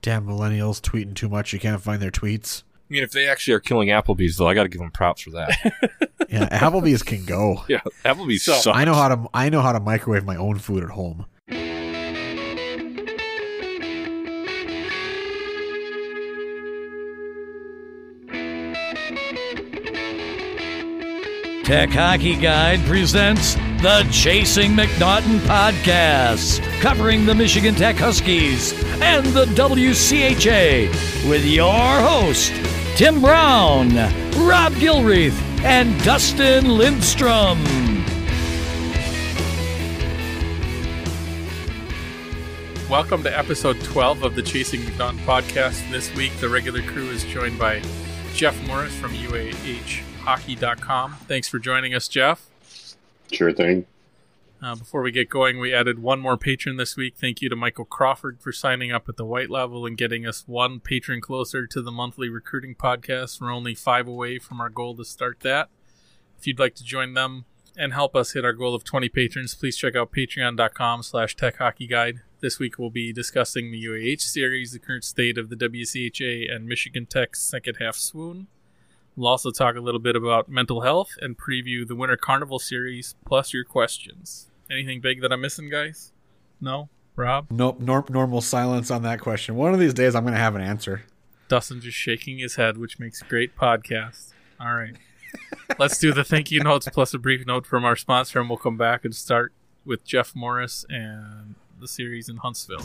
Damn millennials tweeting too much. You can't find their tweets. I mean, if they actually are killing Applebee's, though, I got to give them props for that. Yeah, Applebee's can go. Yeah, Applebee's sucks. I know how to microwave my own food at home. Tech Hockey Guide presents the Chasing McNaughton Podcast, covering the Michigan Tech Huskies and the WCHA with your host, Tim Brown, Rob Gilreath, and Dustin Lindstrom. Welcome to episode 12 of the Chasing McNaughton Podcast. This week, the regular crew is joined by Jeff Morris from WCHA.com. Thanks for joining us, Jeff. Sure thing. Before we get going, we added one more patron this week. Thank you to Michael Crawford for signing up at the white level and getting us one patron closer to the monthly recruiting podcast. We're only 5 away from our goal to start that. If you'd like to join them and help us hit our goal of 20 patrons, please check out patreon.com/techhockeyguide. This week we'll be discussing the UAH series, the current state of the WCHA, and Michigan Tech's second half swoon. We'll also talk a little bit about mental health and preview the Winter Carnival series, plus your questions. Anything big that I'm missing, guys? No? Rob? Nope. Normal silence on that question. One of these days I'm going to have an answer. Dustin just shaking his head, which makes a great podcast. All right. Let's do the thank you notes plus a brief note from our sponsor, and we'll come back and start with Jeff Morris and the series in Huntsville.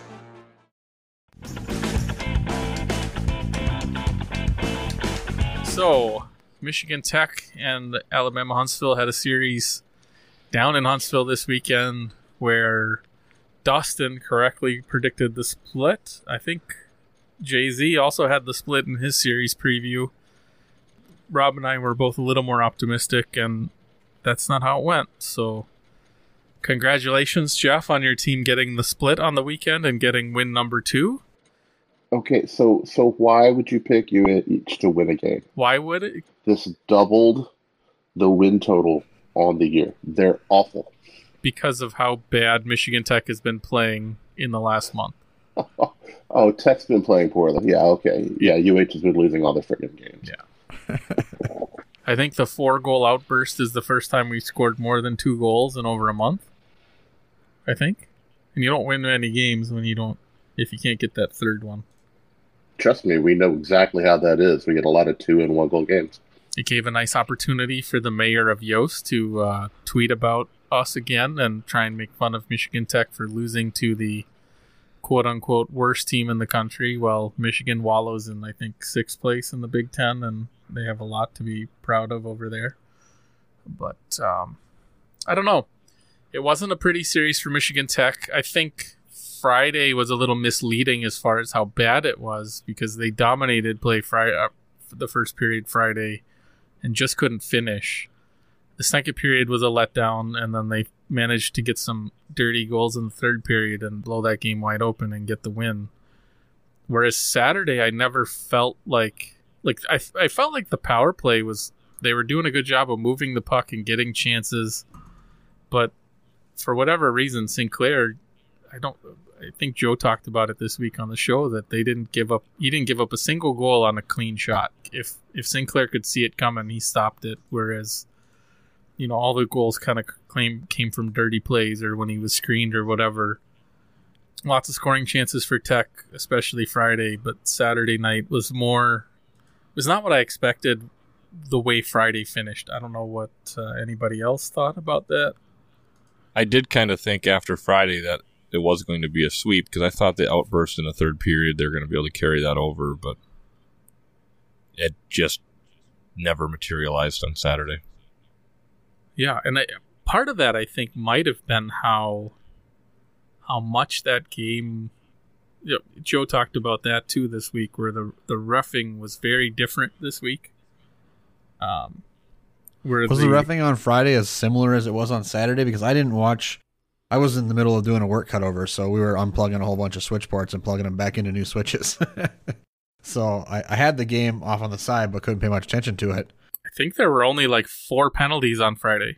So, Michigan Tech and Alabama Huntsville had a series down in Huntsville this weekend where Dustin correctly predicted the split. I think Jay-Z also had the split in his series preview. Rob and I were both a little more optimistic, and that's not how it went. So, congratulations, Jeff, on your team getting the split on the weekend and getting win number 2. Okay, so why would you pick UH to win a game? Why would it? This doubled the win total on the year. They're awful. Because of how bad Michigan Tech has been playing in the last month. Oh, Tech's been playing poorly. Yeah, okay. Yeah, UH has been losing all their freaking games. Yeah. I think the 4-goal outburst is the first time we scored more than 2 goals in over a month, I think. And you don't win many games if you can't get that third one. Trust me, we know exactly how that is. We get a lot of 2- and 1- goal games. It gave a nice opportunity for the mayor of Yost to tweet about us again and try and make fun of Michigan Tech for losing to the quote-unquote worst team in the country, while Michigan wallows in, I think, 6th place in the Big Ten, and they have a lot to be proud of over there. But I don't know. It wasn't a pretty series for Michigan Tech. I think Friday was a little misleading as far as how bad it was, because they dominated play Friday, the first period Friday, and just couldn't finish. The second period was a letdown, and then they managed to get some dirty goals in the third period and blow that game wide open and get the win. Whereas Saturday, I never felt like I felt like the power play was, they were doing a good job of moving the puck and getting chances, but for whatever reason, Sinclair, I think Joe talked about it this week on the show, that they didn't give up. He didn't give up a single goal on a clean shot. If Sinclair could see it coming, he stopped it. Whereas, you know, all the goals kind of came from dirty plays or when he was screened or whatever. Lots of scoring chances for Tech, especially Friday, but Saturday night was more. It was not what I expected. The way Friday finished, I don't know what anybody else thought about that. I did kind of think after Friday that it was going to be a sweep, because I thought the outburst in the third period, they're going to be able to carry that over, but it just never materialized on Saturday. Yeah, and part of that, I think, might have been how how much that game, you know, Joe talked about that too this week, where the reffing was very different this week. Was the reffing on Friday as similar as it was on Saturday? Because I didn't watch. I was in the middle of doing a work cutover, so we were unplugging a whole bunch of switch ports and plugging them back into new switches. So I had the game off on the side, but couldn't pay much attention to it. I think there were only like 4 penalties on Friday.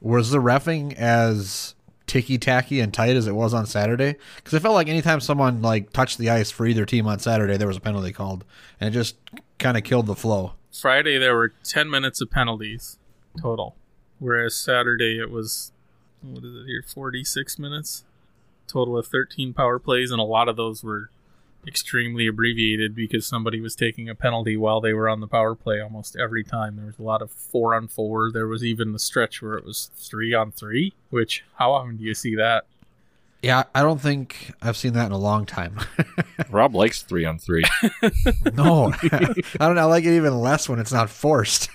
Was the reffing as ticky-tacky and tight as it was on Saturday? Because I felt like anytime someone like touched the ice for either team on Saturday, there was a penalty called, and it just kind of killed the flow. Friday, there were 10 minutes of penalties total, whereas Saturday it was... 46 minutes, total of 13 power plays, and a lot of those were extremely abbreviated because somebody was taking a penalty while they were on the power play almost every time. There was a lot of 4-on-4. There was even the stretch where it was 3-on-3, which how often do you see that? Yeah, I don't think I've seen that in a long time. Rob likes 3-on-3. No, I don't know. I like it even less when it's not forced.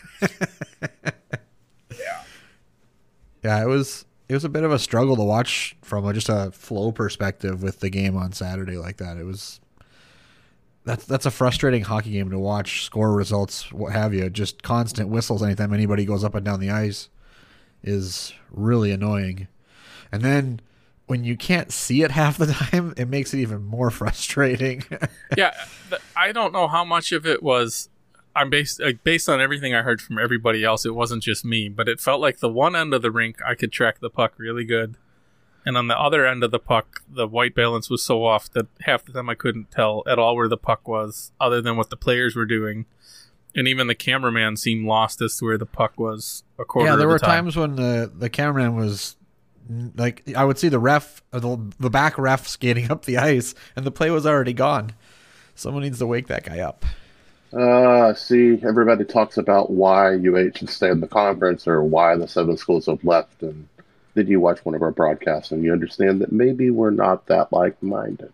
Yeah, It was a bit of a struggle to watch from just a flow perspective with the game on Saturday like that. That's a frustrating hockey game to watch, score results, what have you. Just constant whistles anytime anybody goes up and down the ice is really annoying. And then when you can't see it half the time, it makes it even more frustrating. Yeah, I don't know how much of it was. Based on everything I heard from everybody else, it wasn't just me, but it felt like the one end of the rink, I could track the puck really good. And on the other end of the puck, the white balance was so off that half the time I couldn't tell at all where the puck was, other than what the players were doing. And even the cameraman seemed lost as to where the puck was a quarter of the time. Yeah, there were times when the cameraman was... like I would see the ref, or the back ref skating up the ice, and the play was already gone. Someone needs to wake that guy up. See, everybody talks about why UH should stay in the conference or why the 7 schools have left, and then you watch one of our broadcasts and you understand that maybe we're not that like-minded.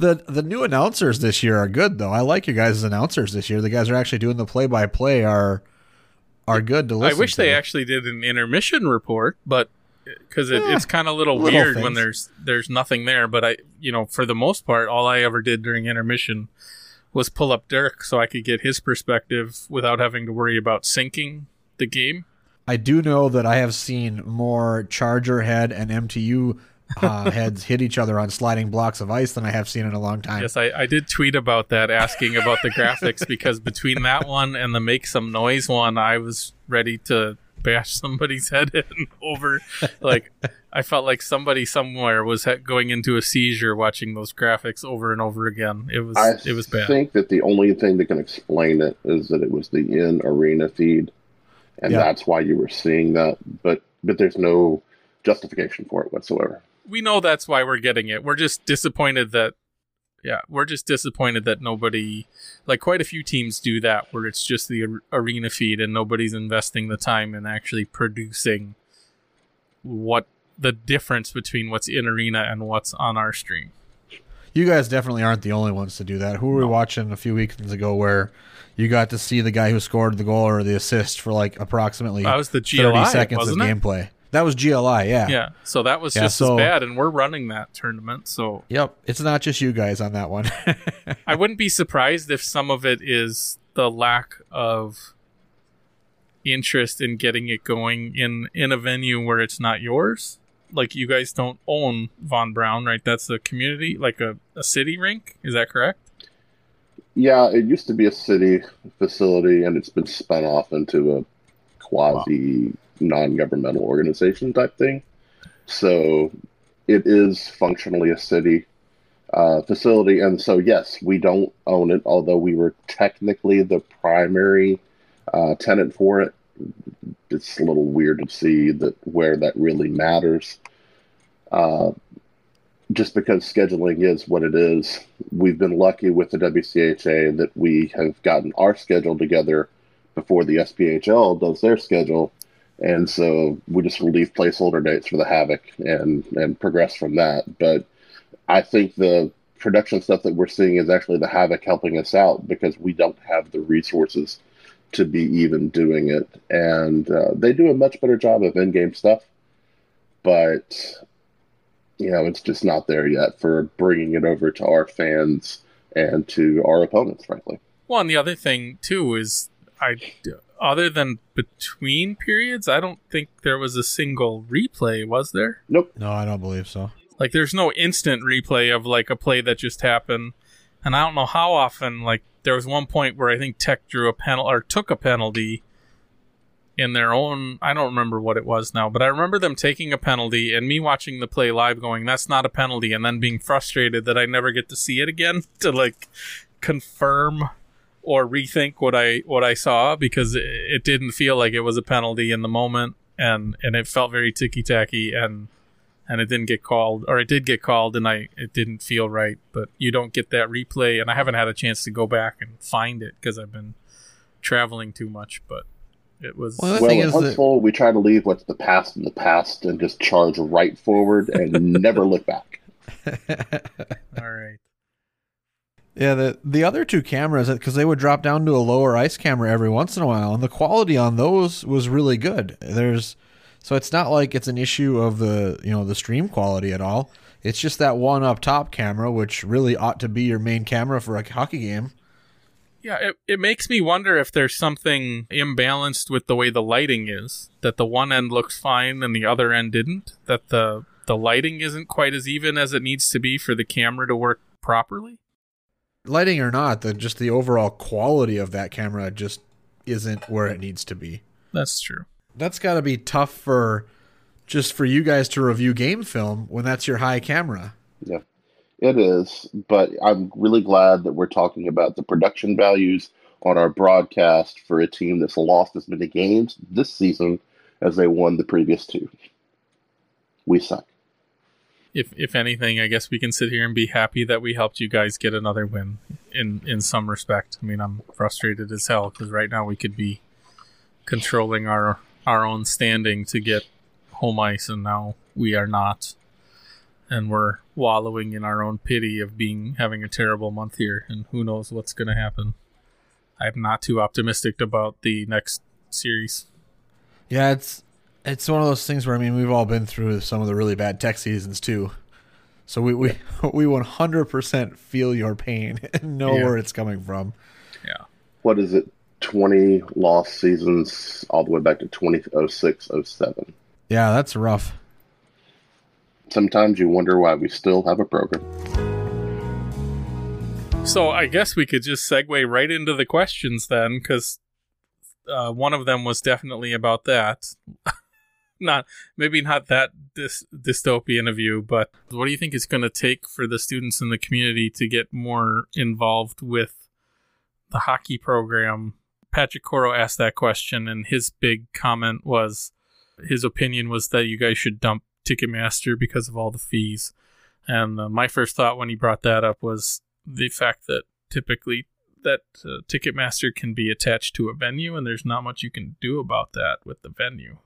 The new announcers this year are good, though. I like you guys' announcers this year. The guys who are actually doing the play-by-play are good to listen to. I wish they actually did an intermission report, but because it's kind of a little weird things. When there's nothing there. But I, for the most part, all I ever did during intermission was pull up Dirk so I could get his perspective without having to worry about syncing the game. I do know that I have seen more Charger head and MTU heads hit each other on sliding blocks of ice than I have seen in a long time. Yes, I did tweet about that, asking about the graphics, because between that one and the make some noise one, I was ready to bash somebody's head in over. Like, I felt like somebody somewhere was going into a seizure watching those graphics over and over again. It was bad. I think that the only thing that can explain it is that it was the in-arena feed, and that's why you were seeing that. But there's no justification for it whatsoever. We know that's why we're getting it. We're just disappointed that nobody, like quite a few teams do that, where it's just the arena feed and nobody's investing the time in actually producing what the difference between what's in arena and what's on our stream. You guys definitely aren't the only ones to do that. Who were we watching a few weekends ago where you got to see the guy who scored the goal or the assist for like approximately 30 seconds of gameplay? That was GLI, yeah. Yeah, so that was as bad, and we're running that tournament. So yep, it's not just you guys on that one. I wouldn't be surprised if some of it is the lack of interest in getting it going in a venue where it's not yours. Like, you guys don't own Von Braun, right? That's a community, like a city rink. Is that correct? Yeah, it used to be a city facility, and it's been spun off into a quasi... Wow. non-governmental organization type thing. So it is functionally a city facility. And so, yes, we don't own it, although we were technically the primary tenant for it. It's a little weird to see that where that really matters. Just because scheduling is what it is, we've been lucky with the WCHA that we have gotten our schedule together before the SPHL does their schedule. And so we just will leave placeholder dates for the Havoc and progress from that. But I think the production stuff that we're seeing is actually the Havoc helping us out, because we don't have the resources to be even doing it. And they do a much better job of in-game stuff. but you know, it's just not there yet for bringing it over to our fans and to our opponents, frankly. Well, and the other thing too is, other than between periods, I don't think there was a single replay, was there? Nope. No, I don't believe so. Like, there's no instant replay of like a play that just happened, and I don't know how often. Like, there was one point where I think Tech drew a penalty or took a penalty in their own. I don't remember what it was now, but I remember them taking a penalty and me watching the play live going, that's not a penalty, and then being frustrated that I never get to see it again to like confirm or rethink what I saw, because it didn't feel like it was a penalty in the moment, and it felt very ticky-tacky, and it didn't get called, or it did get called, and it didn't feel right. But you don't get that replay, and I haven't had a chance to go back and find it because I've been traveling too much. But it was well. In Huntsville, we try to leave what's the past, and just charge right forward and never look back. All right. Yeah, the other two cameras, because they would drop down to a lower ice camera every once in a while, and the quality on those was really good. So it's not like it's an issue of the stream quality at all. It's just that one up top camera, which really ought to be your main camera for a hockey game. Yeah, it makes me wonder if there's something imbalanced with the way the lighting is, that the one end looks fine and the other end didn't, that the lighting isn't quite as even as it needs to be for the camera to work properly. Lighting or not, just the overall quality of that camera just isn't where it needs to be. That's true. That's got to be tough for you guys to review game film when that's your high camera. Yeah, it is. But I'm really glad that we're talking about the production values on our broadcast for a team that's lost as many games this season as they won the previous two. We suck. If anything, I guess we can sit here and be happy that we helped you guys get another win in some respect. I mean, I'm frustrated as hell because right now we could be controlling our own standing to get home ice, and now we are not. And we're wallowing in our own pity of having a terrible month here, and who knows what's going to happen. I'm not too optimistic about the next series. Yeah, it's one of those things where, I mean, we've all been through some of the really bad Tech seasons too. So we 100% feel your pain and know where it's coming from. Yeah. What is it? 20 lost seasons all the way back to 2006-07. Yeah, that's rough. Sometimes you wonder why we still have a program. So I guess we could just segue right into the questions then, because one of them was definitely about that. Maybe not that dystopian of you, but what do you think it's going to take for the students in the community to get more involved with the hockey program? Patrick Coro asked that question, and his big comment was, his opinion was that you guys should dump Ticketmaster because of all the fees. And my first thought when he brought that up was the fact that typically that Ticketmaster can be attached to a venue, and there's not much you can do about that with the venue.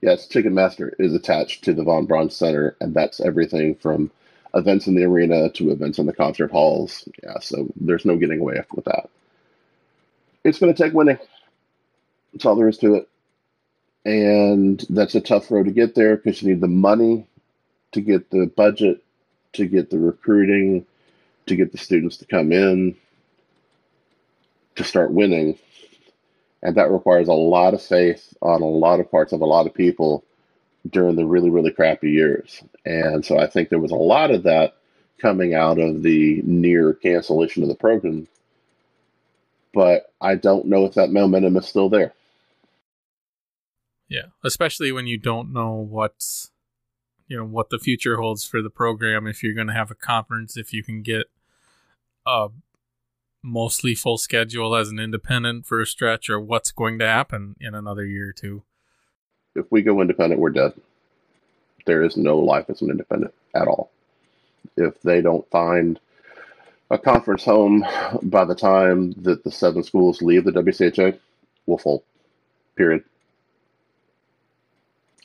Yes, Ticketmaster is attached to the Von Braun Center, and that's everything from events in the arena to events in the concert halls. Yeah, so there's no getting away with that. It's going to take winning. That's all there is to it. And that's a tough road to get there, because you need the money to get the budget, to get the recruiting, to get the students to come in, to start winning. And that requires a lot of faith on a lot of parts of a lot of people during the really, really crappy years. And so I think there was a lot of that coming out of the near cancellation of the program. But I don't know if that momentum is still there. Yeah, especially when you don't know what the future holds for the program. If you're going to have a conference, if you can get a mostly full schedule as an independent for a stretch, or what's going to happen in another year or two. If we go independent, we're dead. There is no life as an independent at all. If they don't find a conference home by the time that the seven schools leave the WCHA, we'll fold. Period.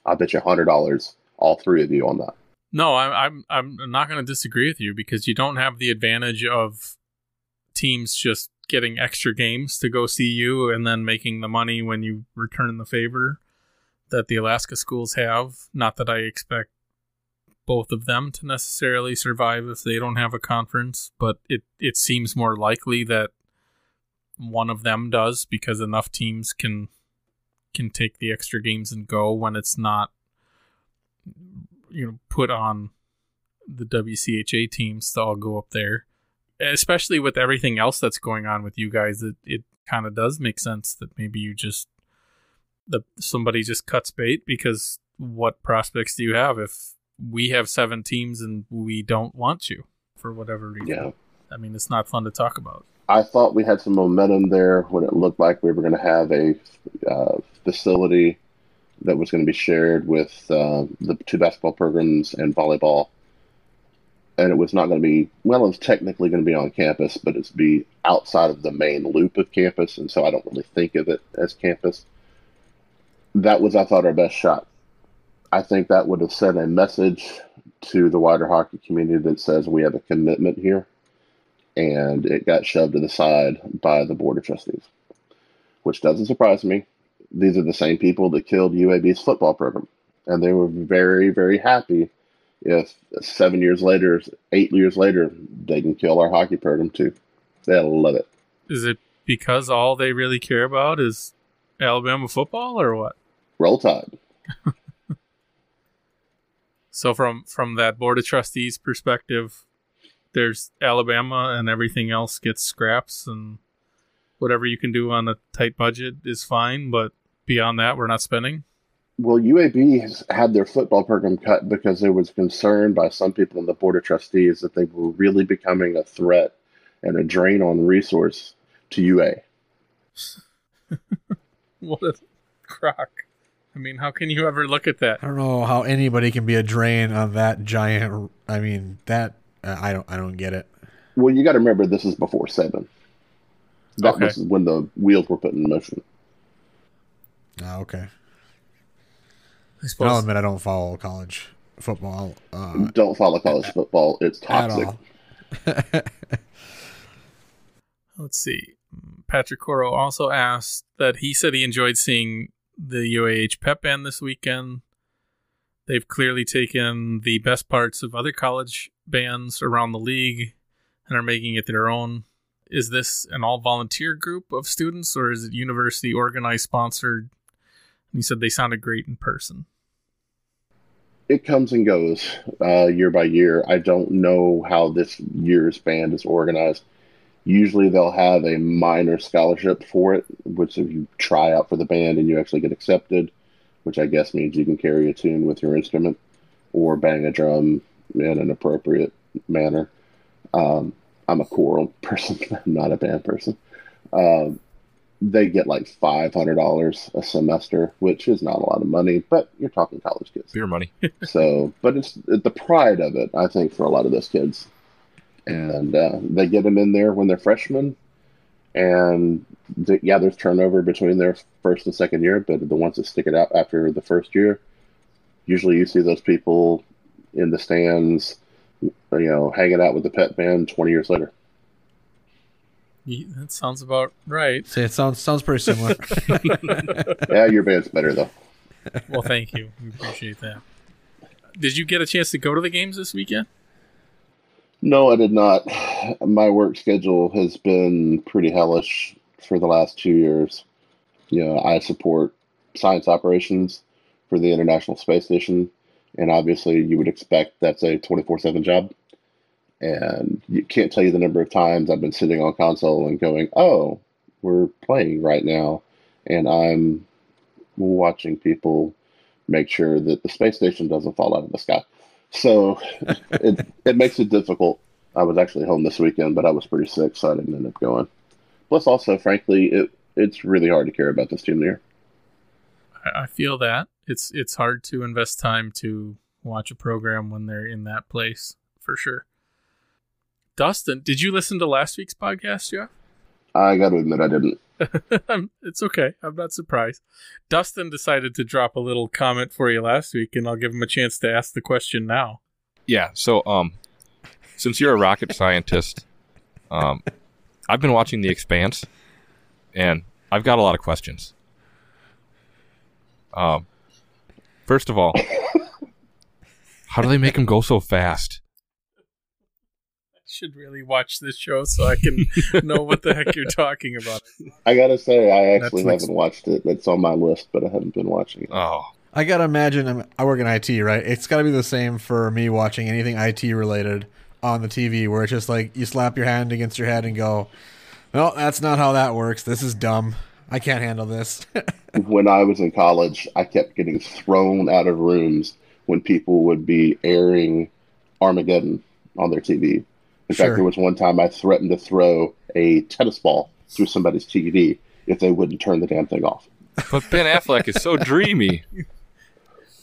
I'll bet you $100, all three of you, on that. No, I'm not going to disagree with you, because you don't have the advantage of teams just getting extra games to go see you and then making the money when you return the favor. that the Alaska schools have. Not that I expect both of them to necessarily survive if they don't have a conference, but it seems more likely that one of them does, because enough teams can take the extra games and go when it's not, you know, put on the WCHA teams to all go up there. Especially with everything else that's going on with you guys, it kind of does make sense that maybe you just, somebody just cuts bait, because what prospects do you have if we have 7 teams and we don't want you for whatever reason? Yeah. I mean, it's not fun to talk about. I thought we had some momentum there when it looked like we were going to have a facility that was going to be shared with the 2 basketball programs and volleyball. And it was not going to be, well, it was technically going to be on campus, but it's be outside of the main loop of campus. And so I don't really think of it as campus. That was, I thought, our best shot. I think that would have sent a message to the wider hockey community that says we have a commitment here. And it got shoved to the side by the Board of Trustees, which doesn't surprise me. These are the same people that killed UAB's football program. And they were very, very happy if 8 years later, they can kill our hockey program too. They'll love it. Is it because all they really care about is Alabama football or what? Roll Tide. So from that Board of Trustees perspective, there's Alabama and everything else gets scraps, and whatever you can do on a tight budget is fine, but beyond that, we're not spending? Well, UAB has had their football program cut because there was concern by some people on the Board of Trustees that they were really becoming a threat and a drain on resource to UA. What a crock. I mean, how can you ever look at that? I don't know how anybody can be a drain on that giant. I mean, that I don't get it. Well, you got to remember, this is before 7. That was when the wheels were put in motion. Ah, okay. I'll admit I don't follow college football. Don't follow college football. It's toxic. Let's see. Patrick Coro also asked that he said he enjoyed seeing the UAH pep band this weekend. They've clearly taken the best parts of other college bands around the league and are making it their own. Is this an all-volunteer group of students, or is it university-organized, sponsored? And he said they sounded great in person. It comes and goes year by year. I don't know how this year's band is organized. Usually they'll have a minor scholarship for it, which if you try out for the band and you actually get accepted, which I guess means you can carry a tune with your instrument or bang a drum in an appropriate manner. I'm a choral person. I'm not a band person. They get like $500 a semester, which is not a lot of money, but you're talking college kids. Beer money. So, but it's the pride of it, I think, for a lot of those kids. And they get them in there when they're freshmen. And, there's turnover between their first and second year, but the ones that stick it out after the first year, usually you see those people in the stands, hanging out with the pep band 20 years later. Yeah, that sounds about right. See, it sounds pretty similar. Yeah, your band's better, though. Well, thank you. We appreciate that. Did you get a chance to go to the games this weekend? No, I did not. My work schedule has been pretty hellish for the last 2 years. I support science operations for the International Space Station, and obviously you would expect that's a 24/7 job. And you can't tell you the number of times I've been sitting on console and going, oh, we're playing right now. And I'm watching people make sure that the space station doesn't fall out of the sky. So it makes it difficult. I was actually home this weekend, but I was pretty sick, so I didn't end up going. Plus, also, frankly, it's really hard to care about this team here. I feel that. It's hard to invest time to watch a program when they're in that place, for sure. Dustin, did you listen to last week's podcast, Jeff? I got to admit, I didn't. It's okay. I'm not surprised. Dustin decided to drop a little comment for you last week, and I'll give him a chance to ask the question now. Yeah. So, since you're a rocket scientist, I've been watching The Expanse, and I've got a lot of questions. First of all, how do they make him go so fast? I should really watch this show so I can know what the heck you're talking about. I gotta say, I actually haven't watched it. It's on my list, but I haven't been watching it. Oh. I gotta imagine, I work in IT, right? It's gotta be the same for me watching anything IT related on the TV, where it's just like you slap your hand against your head and go, no, that's not how that works. This is dumb. I can't handle this. When I was in college, I kept getting thrown out of rooms when people would be airing Armageddon on their TV. In fact, there was one time I threatened to throw a tennis ball through somebody's TV if they wouldn't turn the damn thing off. But Ben Affleck is so dreamy.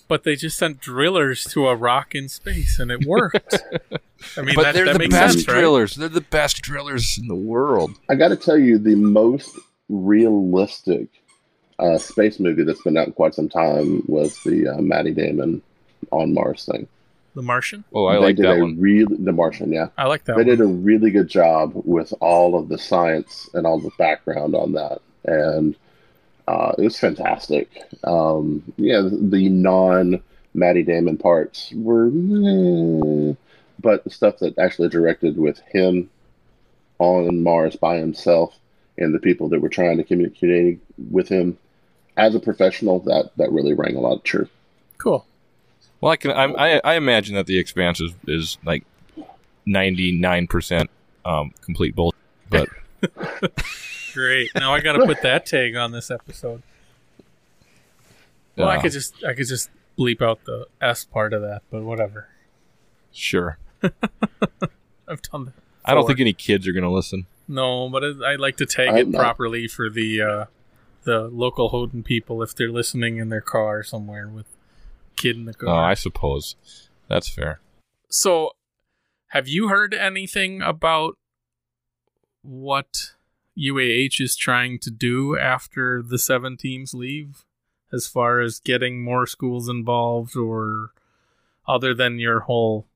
But they just sent drillers to a rock in space, and it worked. I mean, but they're the best drillers. They're the best drillers in the world. I got to tell you, the most realistic space movie that's been out in quite some time was the Matty Damon on Mars thing. The Martian? Oh, I like that one. The Martian, yeah. I like that one. They did a really good job with all of the science and all the background on that. And it was fantastic. Yeah, the non-Matty Damon parts were... But the stuff that actually directed with him on Mars by himself and the people that were trying to communicate with him as a professional, that really rang a lot true. Cool. Well, I imagine that The Expanse is like 99% complete bullshit, but... Great. Now I got to put that tag on this episode. Well, I could just bleep out the S part of that, but whatever. Sure. I've done that. I don't think any kids are going to listen. No, but I like to tag it properly for the local Houghton people if they're listening in their car somewhere with kid in the car. Oh, I suppose that's fair. So, have you heard anything about what UAH is trying to do after the 7 teams leave as far as getting more schools involved, or other than your whole,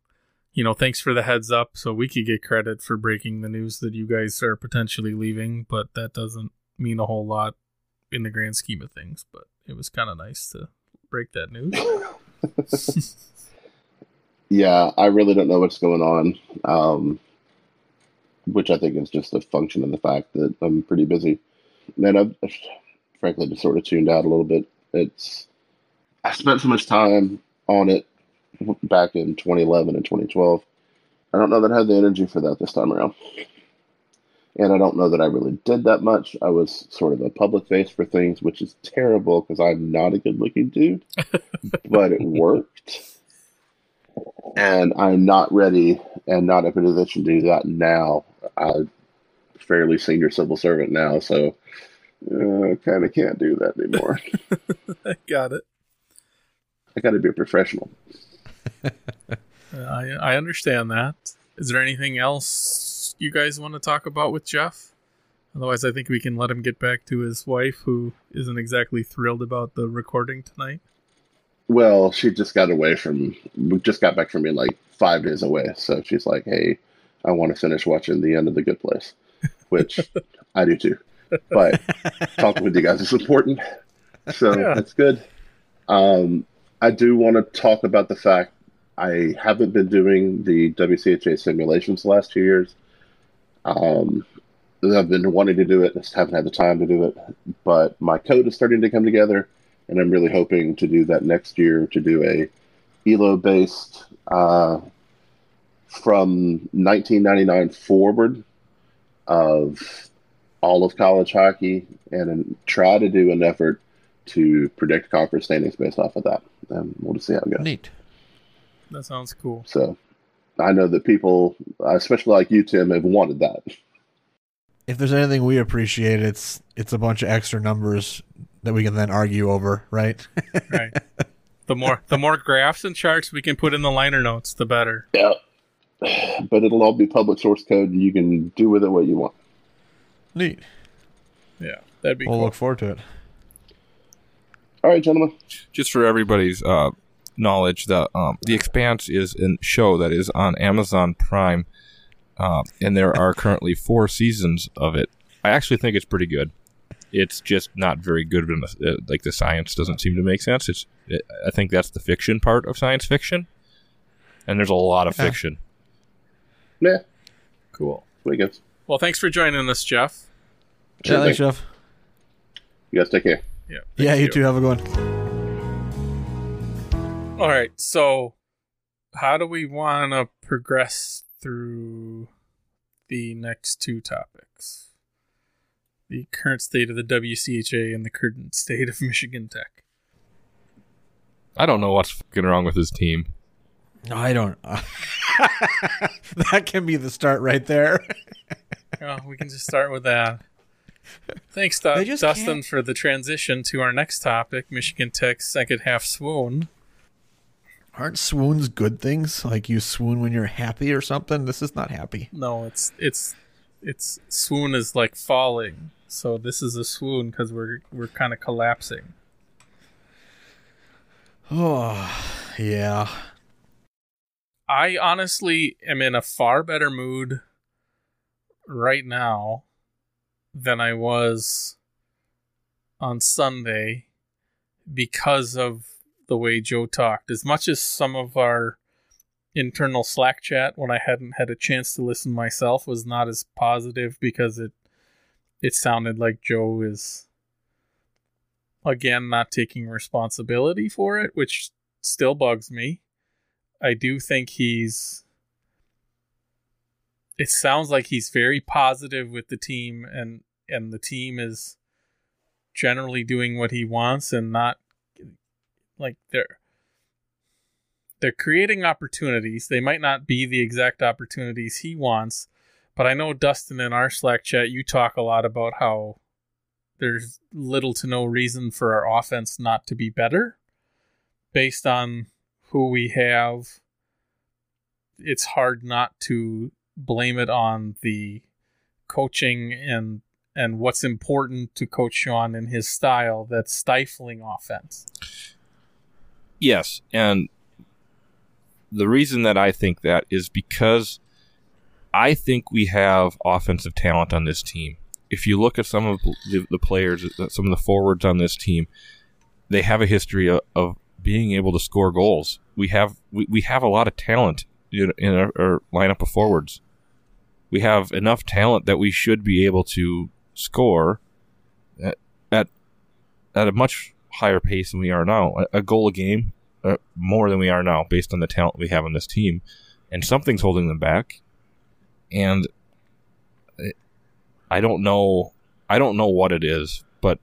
thanks for the heads up so we could get credit for breaking the news that you guys are potentially leaving, but that doesn't mean a whole lot in the grand scheme of things, but it was kind of nice to break that news. Yeah, I really don't know what's going on. Which I think is just a function of the fact that I'm pretty busy. And I've frankly just sort of tuned out a little bit. I spent so much time on it back in 2011 and 2012. I don't know that I had the energy for that this time around. And I don't know that I really did that much. I was sort of a public face for things, which is terrible because I'm not a good-looking dude. But it worked. And I'm not ready and not in a position to do that now. I'm a fairly senior civil servant now, so I kind of can't do that anymore. I got it. I got to be a professional. I understand that. Is there anything else you guys want to talk about with Jeff? Otherwise, I think we can let him get back to his wife, who isn't exactly thrilled about the recording tonight. Well, she just got away from... We just got back from being like 5 days away. So she's like, hey, I want to finish watching the end of The Good Place, which I do too. But talking with you guys is important. So that's good. I do want to talk about the fact I haven't been doing the WCHA simulations the last 2 years. I've been wanting to do it. Just haven't had the time to do it. But my code is starting to come together. And I'm really hoping to do that next year, to do a ELO-based from 1999 forward of all of college hockey, and try to do an effort to predict conference standings based off of that. And we'll just see how it goes. Neat. That sounds cool. So I know that people, especially like you, Tim, have wanted that. If there's anything we appreciate, it's a bunch of extra numbers that we can then argue over, right? Right. The more graphs and charts we can put in the liner notes, the better. Yeah. But it'll all be public source code, and you can do with it what you want. Neat. Yeah, that'd be cool. We'll look forward to it. All right, gentlemen. Just for everybody's knowledge, The Expanse is a show that is on Amazon Prime, and there are currently 4 seasons of it. I actually think it's pretty good. It's just not very good. Like, the science doesn't seem to make sense. I think that's the fiction part of science fiction. And there's a lot of fiction. Yeah. Cool. Pretty good. Well, thanks for joining us, Jeff. Yeah, thanks, Jeff. You guys take care. Yeah. Yeah, you too. Have a good one. All right. So, how do we want to progress through the next two topics? The current state of the WCHA and the current state of Michigan Tech. I don't know what's fucking wrong with his team. No, I don't. That can be the start right there. Oh, we can just start with that. Thanks, Dustin, for the transition to our next topic, Michigan Tech's second half swoon. Aren't swoons good things? Like, you swoon when you're happy or something? This is not happy. No, it's swoon is like falling. So this is a swoon because we're kind of collapsing. Oh, yeah. I honestly am in a far better mood right now than I was on Sunday because of the way Joe talked. As much as some of our internal Slack chat, when I hadn't had a chance to listen myself, was not as positive because it sounded like Joe is, again, not taking responsibility for it, which still bugs me. I do think it sounds like he's very positive with the team, and the team is generally doing what he wants and not, like, they're creating opportunities. They might not be the exact opportunities he wants, but I know, Dustin, in our Slack chat, you talk a lot about how there's little to no reason for our offense not to be better based on who we have. It's hard not to blame it on the coaching and what's important to Coach Sean and his style that's stifling offense. Yes, and the reason that I think that is because I think we have offensive talent on this team. If you look at some of the players, some of the forwards on this team, they have a history of being able to score goals. We have a lot of talent in our lineup of forwards. We have enough talent that we should be able to score at a much higher pace than we are now. A goal a game, more than we are now, based on the talent we have on this team. And something's holding them back. And I don't know what it is, but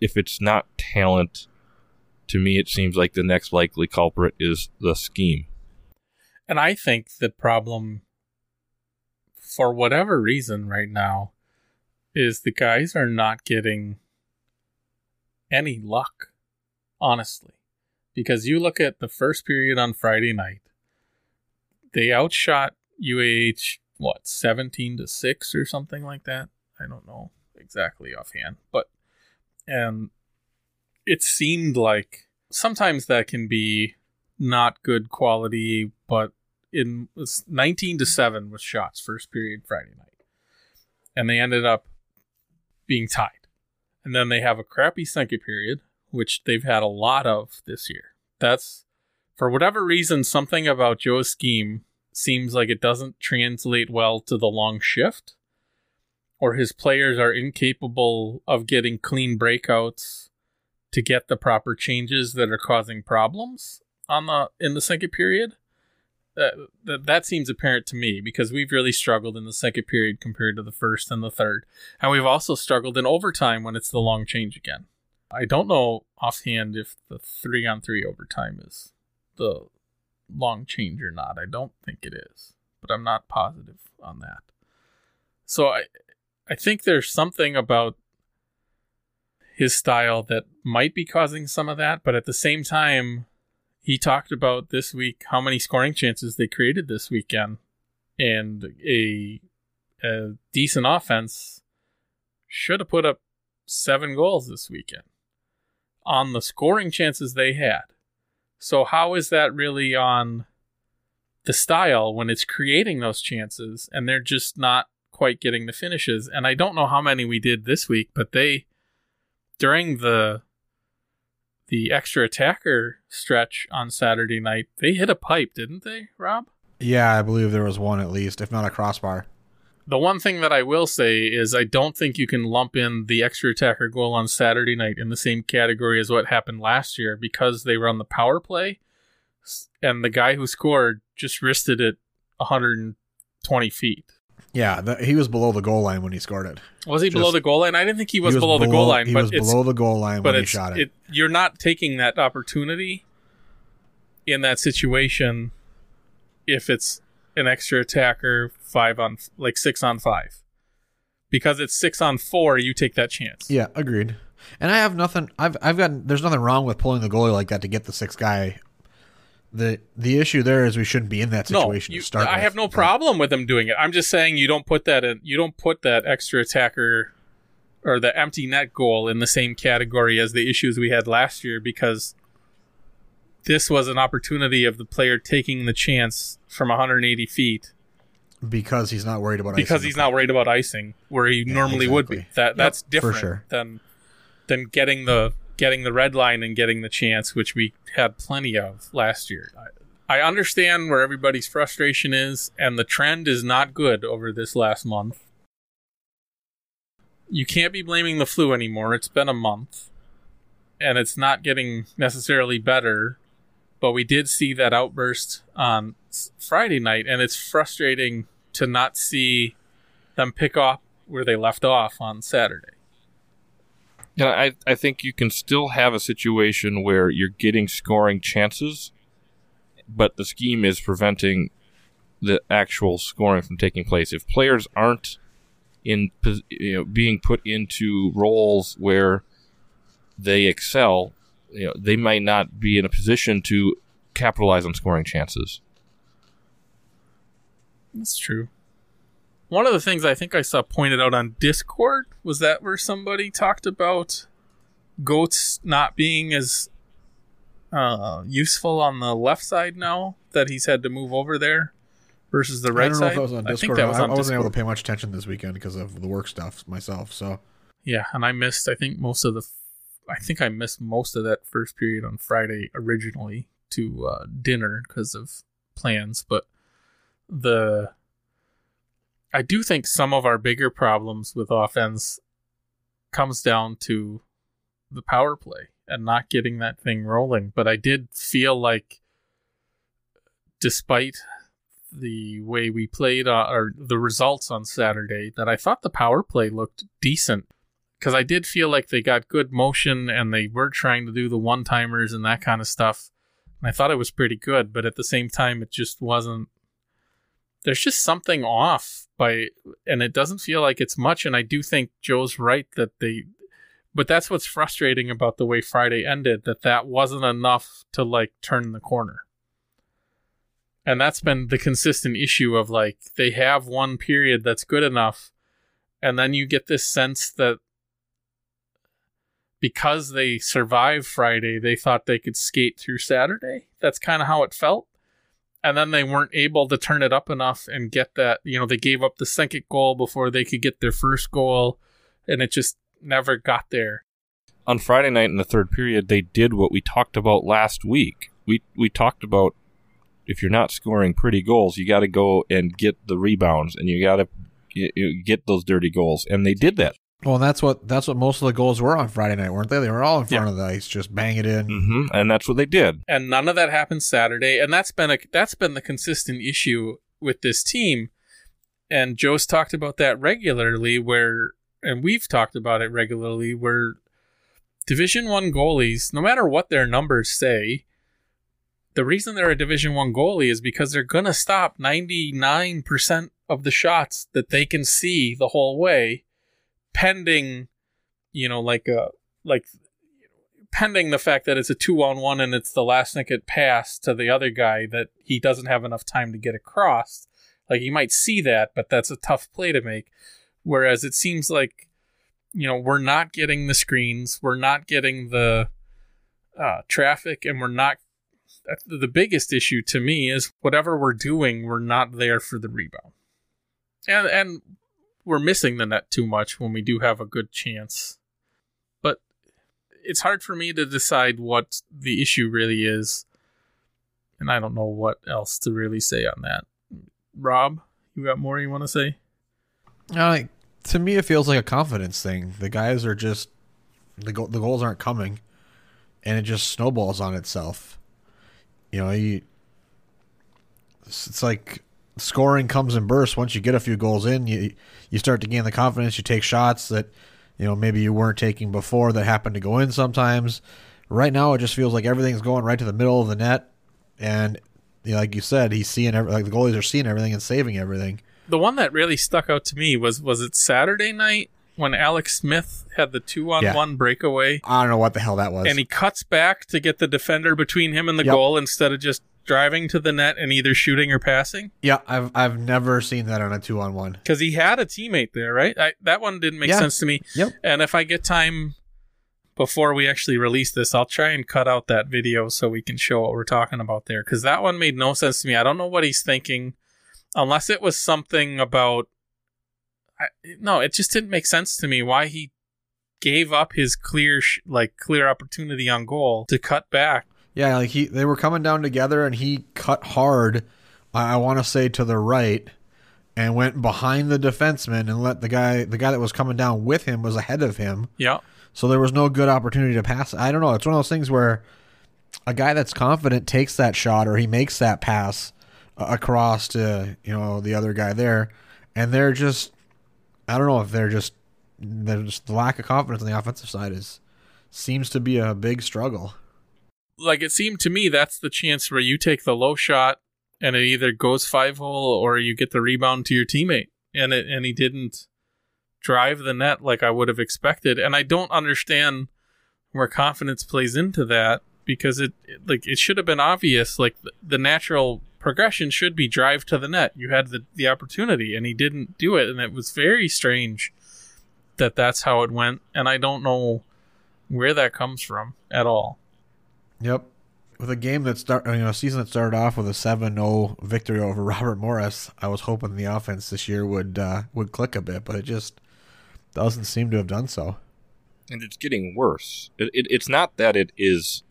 if it's not talent, to me it seems like the next likely culprit is the scheme. And I think the problem, for whatever reason right now, is the guys are not getting any luck, honestly. Because you look at the first period on Friday night, they outshot UAH, 17-6 or something like that? I don't know exactly offhand. But it seemed like sometimes that can be not good quality, but it was 19-7 with shots first period Friday night. And they ended up being tied. And then they have a crappy second period, which they've had a lot of this year. That's, for whatever reason, something about Joe's scheme seems like it doesn't translate well to the long shift, or his players are incapable of getting clean breakouts to get the proper changes that are causing problems in the second period. That seems apparent to me, because we've really struggled in the second period compared to the first and the third. And we've also struggled in overtime when it's the long change again. I don't know offhand if the 3-on-3 overtime is the long change or not. I don't think it is, but I'm not positive on that. So I think there's something about his style that might be causing some of that, but at the same time, he talked about this week how many scoring chances they created this weekend, and a decent offense should have put up 7 goals this weekend on the scoring chances they had. So how is that really on the style when it's creating those chances and they're just not quite getting the finishes? And I don't know how many we did this week, but they during the extra attacker stretch on Saturday night, they hit a pipe, didn't they, Rob? Yeah, I believe there was one at least, if not a crossbar. The one thing that I will say is I don't think you can lump in the extra attacker goal on Saturday night in the same category as what happened last year, because they were on the power play, and the guy who scored just wristed it 120 feet. Yeah, he was below the goal line when he scored it. Was he below the goal line? I didn't think he was below the goal line. He was below the goal line when he shot it. You're not taking that opportunity in that situation if it's an extra attacker 6-on-5, because it's 6-on-4. You take that chance. Yeah, agreed. And I have nothing. There's nothing wrong with pulling the goalie like that to get the sixth guy. The issue there is we shouldn't be in that situation to start with. I have no problem with them doing it. I'm just saying you don't put that extra attacker or the empty net goal in the same category as the issues we had last year, because this was an opportunity of the player taking the chance from 180 feet because he's not worried about icing. Because he's not worried about icing where he normally would be. That's different than getting the red line and getting the chance, which we had plenty of last year. I understand where everybody's frustration is, and the trend is not good over this last month. You can't be blaming the flu anymore. It's been a month, and it's not getting necessarily better, but we did see that outburst on Friday night, and it's frustrating to not see them pick up where they left off on Saturday. Yeah, I think you can still have a situation where you're getting scoring chances, but the scheme is preventing the actual scoring from taking place. If players aren't being put into roles where they excel, they might not be in a position to capitalize on scoring chances. That's true. One of the things I think I saw pointed out on Discord was that where somebody talked about Goats not being as useful on the left side now that he's had to move over there versus the right side. I don't know if that was on Discord. I think that was on Discord. I wasn't able to pay much attention this weekend because of the work stuff myself. So yeah, and I think I missed most of that first period on Friday originally to dinner because of plans, but I do think some of our bigger problems with offense comes down to the power play and not getting that thing rolling. But I did feel like, despite the way we played or the results on Saturday, that I thought the power play looked decent, because I did feel like they got good motion and they were trying to do the one-timers and that kind of stuff. And I thought it was pretty good, but at the same time, it just wasn't. There's just something off and it doesn't feel like it's much. And I do think Joe's right but that's what's frustrating about the way Friday ended, that wasn't enough to turn the corner. And that's been the consistent issue of they have one period that's good enough. And then you get this sense that because they survived Friday, they thought they could skate through Saturday. That's kind of how it felt. And then they weren't able to turn it up enough and get that, they gave up the second goal before they could get their first goal, and it just never got there. On Friday night in the third period, they did what we talked about last week. We talked about if you're not scoring pretty goals, you got to go and get the rebounds, and you got to get those dirty goals, and they did that. Well, that's what most of the goals were on Friday night, weren't they? They were all in front of the ice, just bang it in, and that's what they did. And none of that happened Saturday, and that's been the consistent issue with this team. And Joe's talked about that regularly, and we've talked about it regularly, where Division I goalies, no matter what their numbers say, the reason they're a Division I goalie is because they're gonna stop 99% of the shots that they can see the whole way. Pending, pending the fact that it's a 2-on-1 and it's the last second pass to the other guy that he doesn't have enough time to get across. You might see that, but that's a tough play to make. Whereas it seems like, we're not getting the screens, we're not getting the traffic, and we're not. The biggest issue to me is whatever we're doing, we're not there for the rebound, and we're missing the net too much when we do have a good chance. But it's hard for me to decide what the issue really is. And I don't know what else to really say on that. Rob, you got more you want to say? To me, it feels like a confidence thing. The guys are just, the goals aren't coming, and it just snowballs on itself. You know, it's like scoring comes in bursts. Once you get a few goals in, you start to gain the confidence. You take shots that, you know, maybe you weren't taking before that happen to go in sometimes. Right now, it just feels like everything's going right to the middle of the net. And you know, like you said, he's seeing the goalies are seeing everything and saving everything. The one that really stuck out to me was it Saturday night when Alex Smith had the 2-on-1 breakaway? I don't know what the hell that was. And he cuts back to get the defender between him and the goal instead of just driving to the net and either shooting or passing. Yeah, I've never seen that on a 2-on-1. Because he had a teammate there, right? That one didn't make sense to me. Yep. And if I get time before we actually release this, I'll try and cut out that video so we can show what we're talking about there, because that one made no sense to me. I don't know what he's thinking, unless it was something about... No, it just didn't make sense to me why he gave up his clear opportunity on goal to cut back. Yeah, like they were coming down together and he cut hard, I want to say to the right, and went behind the defenseman and let the guy that was coming down with him was ahead of him. Yeah. So there was no good opportunity to pass. I don't know. It's one of those things where a guy that's confident takes that shot or he makes that pass across to, you know, the other guy there. And they're just, I don't know if they're just the lack of confidence on the offensive side seems to be a big struggle. Like it seemed to me, that's the chance where you take the low shot and it either goes 5-hole or you get the rebound to your teammate. And he didn't drive the net like I would have expected, and I don't understand where confidence plays into that, because it should have been obvious. Like the natural progression should be drive to the net. You had the opportunity and he didn't do it, and it was very strange that that's how it went, and I don't know where that comes from at all. Yep. With a game that a season that started off with a 7-0 victory over Robert Morris, I was hoping the offense this year would click a bit, but it just doesn't seem to have done so. And it's getting worse. It's not that it is,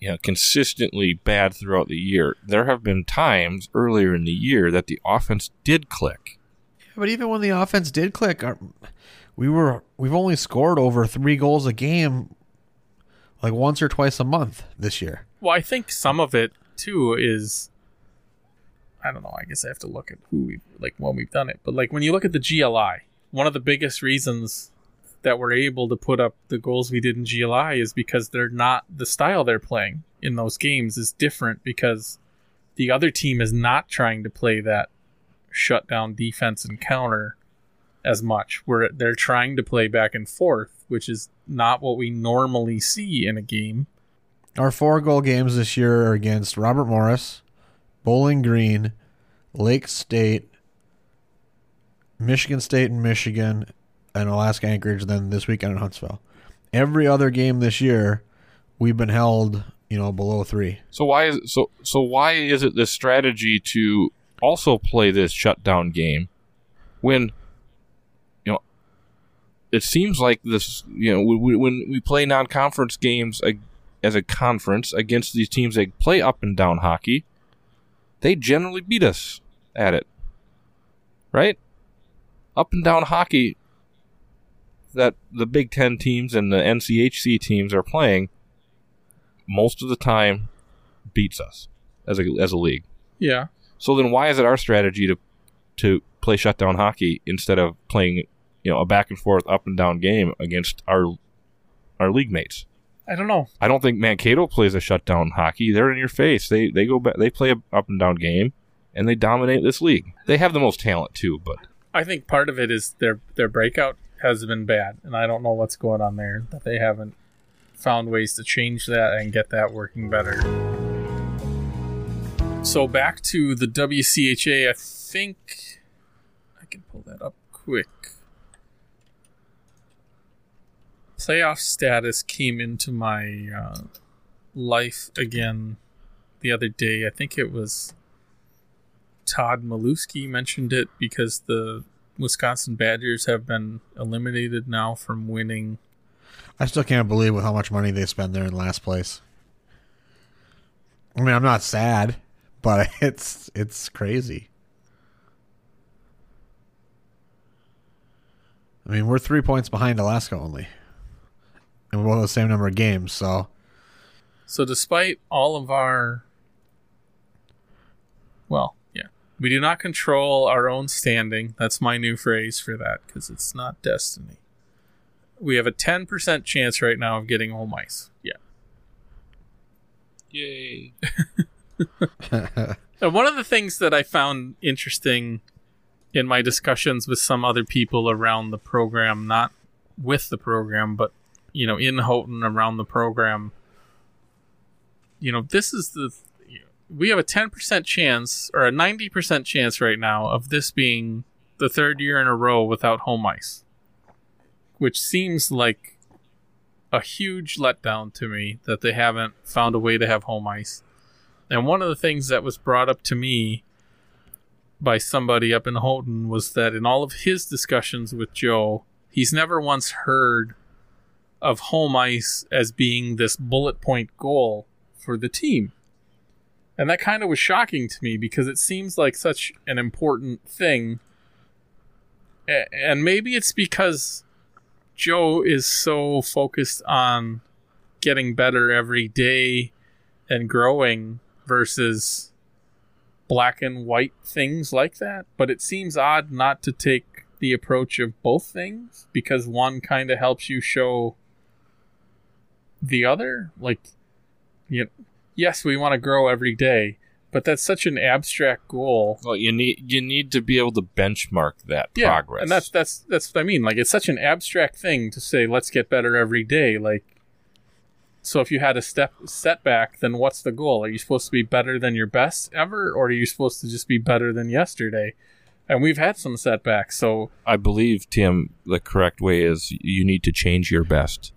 you know, consistently bad throughout the year. There have been times earlier in the year that the offense did click. Yeah, but even when the offense did click, we've only scored over 3 goals a game like once or twice a month this year. Well, I think some of it too is, I don't know, I guess I have to look at when we've done it. But like when you look at the GLI, one of the biggest reasons that we're able to put up the goals we did in GLI is because the style they're playing in those games is different, because the other team is not trying to play that shutdown defense and counter as much, where they're trying to play back and forth, which is not what we normally see in a game. Our 4 goal games this year are against Robert Morris, Bowling Green, Lake State, Michigan State and Michigan, and Alaska Anchorage, then this weekend in Huntsville. Every other game this year, we've been held, you know, below 3. So why is it this strategy to also play this shutdown game when, you know, it seems like this, you know, when we play non-conference games as a conference against these teams that play up and down hockey, they generally beat us at it, right? Up and down hockey that the Big Ten teams and the NCHC teams are playing most of the time beats us as a league. Yeah. So then why is it our strategy to play shutdown hockey instead of playing, you know, a back and forth up and down game against our league mates? I don't know. I don't think Mankato plays a shutdown hockey. They're in your face. They go back. They play an up and down game, and they dominate this league. They have the most talent too, but I think part of it is their breakout has been bad, and I don't know what's going on there, that they haven't found ways to change that and get that working better. So back to the WCHA. I think I can pull that up quick. Playoff status came into my life again the other day. I think it was Todd Maluski mentioned it, because the Wisconsin Badgers have been eliminated now from winning I still can't believe how much money they spend there in last place. I mean, I'm not sad, but it's crazy. I mean, we're 3 points behind Alaska only. And we won the same number of games, so... So despite all of our... Well, yeah. We do not control our own standing. That's my new phrase for that, because it's not destiny. We have a 10% chance right now of getting home ice. Yeah. Yay. And one of the things that I found interesting in my discussions with some other people around the program, not with the program, but, you know, in Houghton, around the program, you know, this is the... We have a 10% chance, or a 90% chance right now, of this being the third year in a row without home ice, which seems like a huge letdown to me that they haven't found a way to have home ice. And one of the things that was brought up to me by somebody up in Houghton was that in all of his discussions with Joe, he's never once heard of home ice as being this bullet point goal for the team. And that kind of was shocking to me because it seems like such an important thing. And maybe it's because Joe is so focused on getting better every day and growing versus black and white things like that, but it seems odd not to take the approach of both things, because one kind of helps you show the other. Like, you know, yes, we want to grow every day, but that's such an abstract goal. Well, you need to be able to benchmark that progress, and that's what I mean. Like, it's such an abstract thing to say, let's get better every day. Like, so if you had a setback, then what's the goal? Are you supposed to be better than your best ever, or are you supposed to just be better than yesterday? And we've had some setbacks, so... I believe, Tim, the correct way is you need to change your best.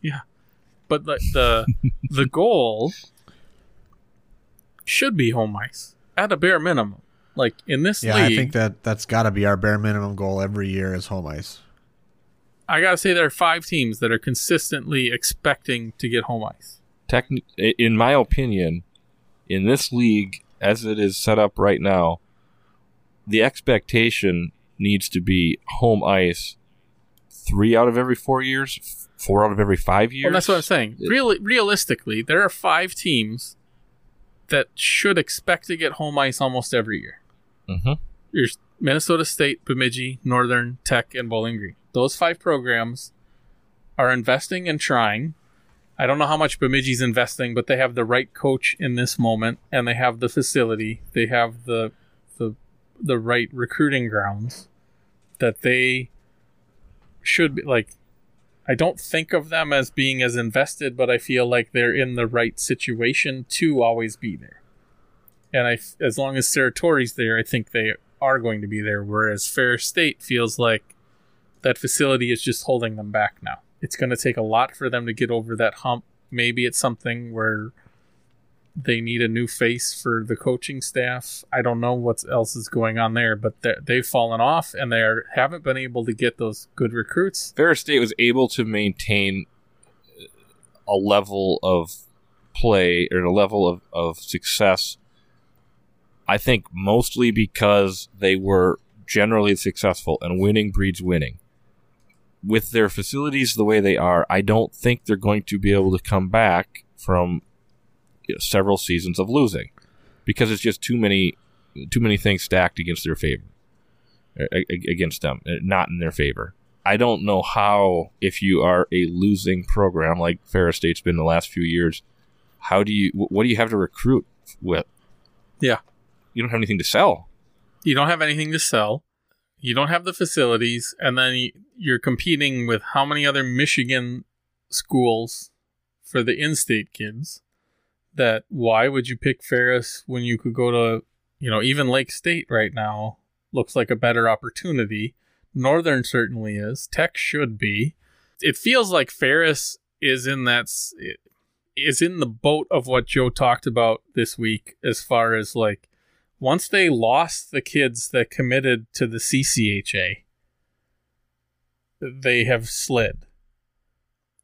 Yeah. But the goal should be home ice, at a bare minimum. Like, in this league... Yeah, I think that's got to be our bare minimum goal every year is home ice. I gotta say, there are 5 teams that are consistently expecting to get home ice. In my opinion, in this league, as it is set up right now, the expectation needs to be home ice 3 out of every 4 years, 4 out of every 5 years. Well, that's what I'm saying. Realistically, there are 5 teams that should expect to get home ice almost every year. Mm-hmm. There's Minnesota State, Bemidji, Northern, Tech, and Bowling Green. Those 5 programs are investing and trying. I don't know how much Bemidji's investing, but they have the right coach in this moment, and they have the facility. They have the right recruiting grounds that they should be. Like, I don't think of them as being as invested, but I feel like they're in the right situation to always be there. And as long as Saratori's there, I think they are going to be there, whereas Ferris State feels like that facility is just holding them back now. It's going to take a lot for them to get over that hump. Maybe it's something where they need a new face for the coaching staff. I don't know what else is going on there, but they've fallen off, and they haven't been able to get those good recruits. Ferris State was able to maintain a level of play or a level of success, I think mostly because they were generally successful, and winning breeds winning. With their facilities the way they are, I don't think they're going to be able to come back from several seasons of losing, because it's just too many things stacked against their favor, against them, not in their favor. I don't know how, if you are a losing program like Ferris State's been the last few years, what do you have to recruit with? Yeah, you don't have anything to sell. You don't have anything to sell. You don't have the facilities. And then you're competing with how many other Michigan schools for the in-state kids, that why would you pick Ferris when you could go to, even Lake State right now looks like a better opportunity. Northern certainly is. Tech should be. It feels like Ferris is in the boat of what Joe talked about this week, as far as like, once they lost the kids that committed to the CCHA, they have slid.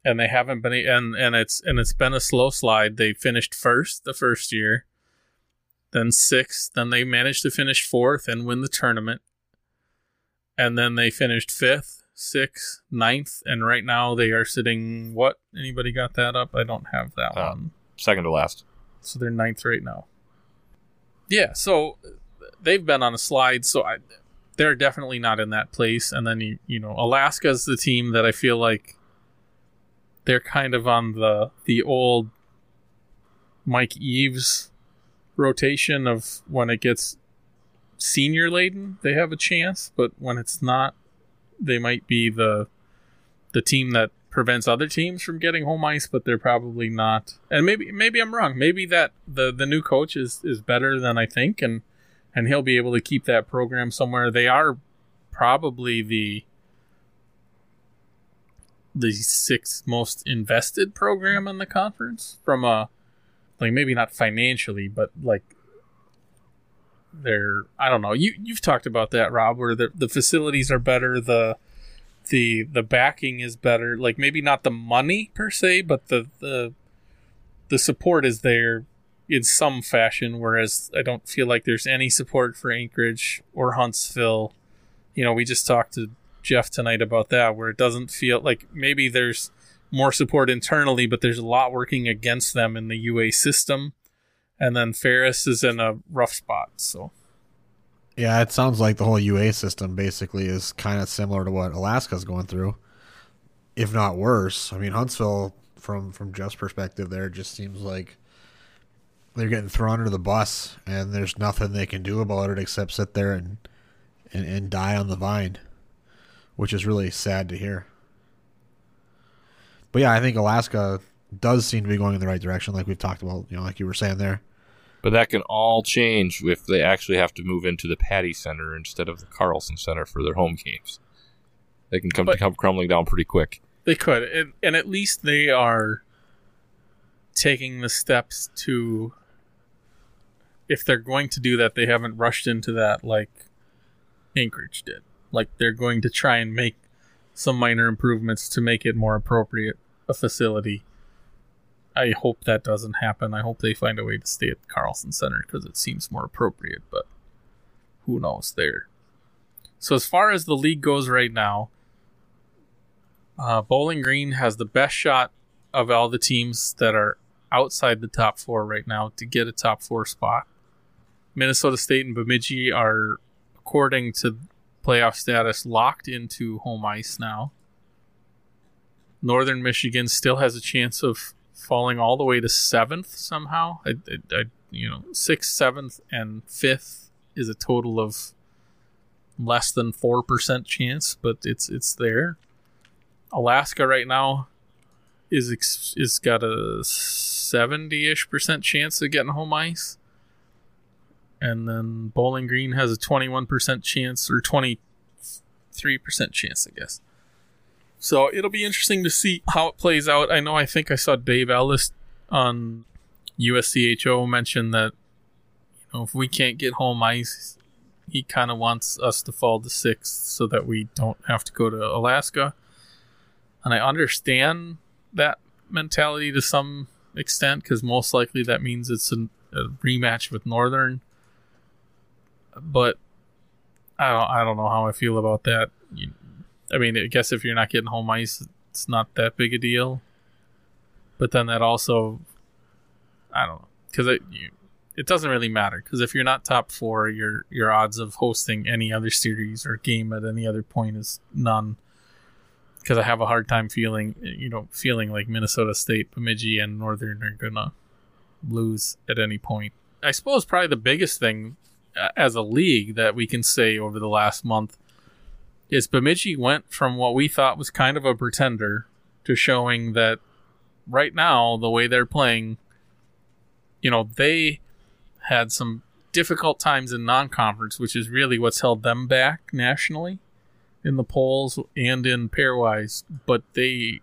and they haven't been, and it's been a slow slide. They finished first the first year, then sixth, then they managed to finish fourth and win the tournament, and then they finished fifth, sixth, ninth, and right now they are sitting, what? Anybody got that up? I don't have that one. Second to last. So they're ninth right now. Yeah, so they've been on a slide, so they're definitely not in that place. And then, you know, Alaska's the team that I feel like they're kind of on the old Mike Eaves rotation of when it gets senior laden, they have a chance. But when it's not, they might be the team that prevents other teams from getting home ice, but they're probably not. And maybe I'm wrong. Maybe that the new coach is better than I think, and he'll be able to keep that program somewhere. They are probably the sixth most invested program in the conference from a, like, maybe not financially, but like they're, I don't know. You've talked about that, Rob, where the facilities are better, the backing is better, like maybe not the money per se, but the support is there in some fashion, whereas I don't feel like there's any support for Anchorage or Huntsville. You know, we just talked to Jeff tonight about that, where it doesn't feel like, maybe there's more support internally, but there's a lot working against them in the UA system. And then Ferris is in a rough spot, so. Yeah, it sounds like the whole UA system basically is kind of similar to what Alaska's going through, if not worse. I mean, Huntsville, from Jeff's perspective there, just seems like they're getting thrown under the bus, and there's nothing they can do about it except sit there and die on the vine, which is really sad to hear. But yeah, I think Alaska does seem to be going in the right direction, like we've talked about, you know, like you were saying there. But that can all change if they actually have to move into the Patty Center instead of the Carlson Center for their home games. They can come crumbling down pretty quick. They could, and at least they are taking the steps to, if they're going to do that, they haven't rushed into that like Anchorage did. Like, they're going to try and make some minor improvements to make it more appropriate a facility. I hope that doesn't happen. I hope they find a way to stay at the Carlson Center because it seems more appropriate, but who knows there. So as far as the league goes right now, Bowling Green has the best shot of all the teams that are outside the top four right now to get a top four spot. Minnesota State and Bemidji are, according to playoff status, locked into home ice now. Northern Michigan still has a chance of falling all the way to 7th somehow. I you know, 6th, 7th, and 5th is a total of less than 4% chance, but it's there. Alaska right now is got a 70-ish% chance of getting home ice. And then Bowling Green has a 21% chance, or 23% chance, I guess. So it'll be interesting to see how it plays out. I know, I think I saw Dave Ellis on USCHO mention that, you know, if we can't get home ice, he kind of wants us to fall to 6th so that we don't have to go to Alaska. And I understand that mentality to some extent, because most likely that means it's a rematch with Northern. But I don't know how I feel about that. I mean, I guess if you're not getting home ice, it's not that big a deal. But then that also, I don't know, because it doesn't really matter. Because if you're not top four, your odds of hosting any other series or game at any other point is none. Because I have a hard time feeling like Minnesota State, Bemidji, and Northern are gonna lose at any point. I suppose probably the biggest thing as a league that we can say over the last month is Bemidji went from what we thought was kind of a pretender to showing that right now, the way they're playing, you know, they had some difficult times in non-conference, which is really what's held them back nationally in the polls and in pairwise, but they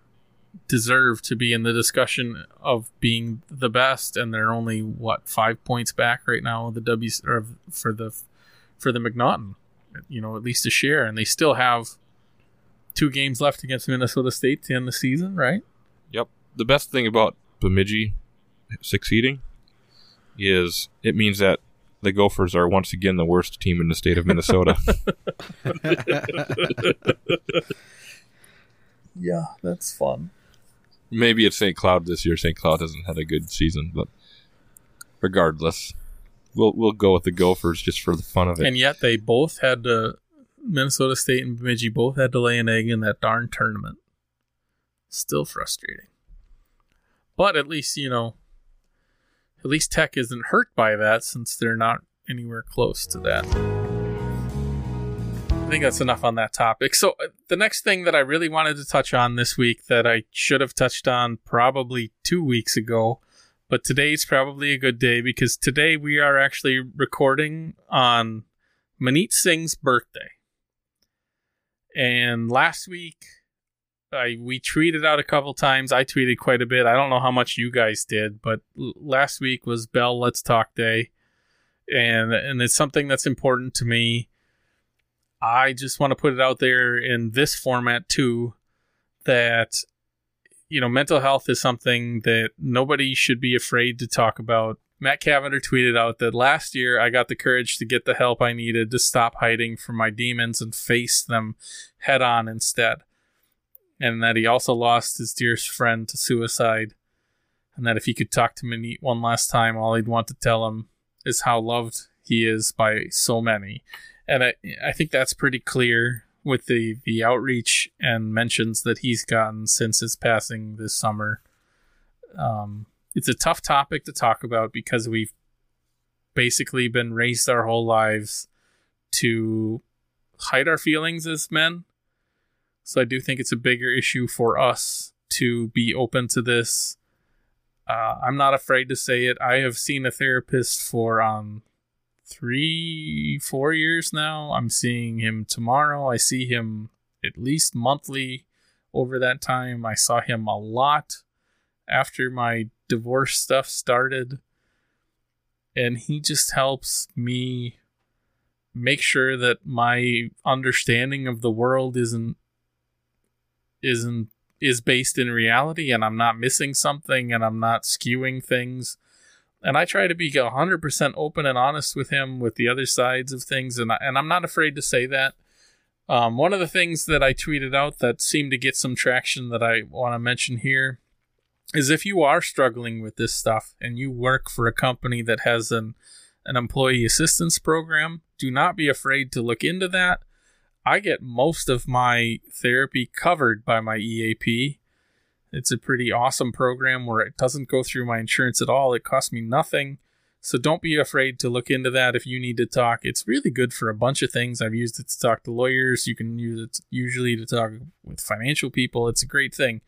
deserve to be in the discussion of being the best, and they're only, 5 points back right now of the for the McNaughton. You know, at least a share, and they still have 2 games left against Minnesota State to end the season, right? the best thing about Bemidji succeeding is it means that the Gophers are once again the worst team in the state of Minnesota. Yeah, that's fun. Maybe it's St. Cloud this year. St. Cloud hasn't had a good season, but regardless, we'll go with the Gophers just for the fun of it. And yet they both had to, Minnesota State and Bemidji both had to lay an egg in that darn tournament. Still frustrating. But at least, you know, at least Tech isn't hurt by that since they're not anywhere close to that. I think that's enough on that topic. So the next thing that I really wanted to touch on this week that I should have touched on probably 2 weeks ago, but today's probably a good day because today we are actually recording on Manit Singh's birthday. And last week, we tweeted out a couple times. I tweeted quite a bit. I don't know how much you guys did, but last week was Bell Let's Talk Day. And it's something that's important to me. I just want to put it out there in this format too, that, you know, mental health is something that nobody should be afraid to talk about. Matt Cavender tweeted out that last year I got the courage to get the help I needed to stop hiding from my demons and face them head on instead. And that he also lost his dearest friend to suicide. And that if he could talk to Manit one last time, all he'd want to tell him is how loved he is by so many. And I think that's pretty clear with the outreach and mentions that he's gotten since his passing this summer. It's a tough topic to talk about because we've basically been raised our whole lives to hide our feelings as men. So I do think it's a bigger issue for us to be open to this. I'm not afraid to say it. I have seen a therapist for 3-4 years now. I'm seeing him tomorrow. I see him at least monthly over that time. I saw him a lot after my divorce stuff started. And he just helps me make sure that my understanding of the world is based in reality, and I'm not missing something, and I'm not skewing things. And I try to be 100% open and honest with him with the other sides of things, and I'm not afraid to say that. One of the things that I tweeted out that seemed to get some traction that I want to mention here is if you are struggling with this stuff and you work for a company that has an employee assistance program, do not be afraid to look into that. I get most of my therapy covered by my EAP. It's a pretty awesome program where it doesn't go through my insurance at all. It costs me nothing. So don't be afraid to look into that if you need to talk. It's really good for a bunch of things. I've used it to talk to lawyers. You can use it usually to talk with financial people. It's a great thing.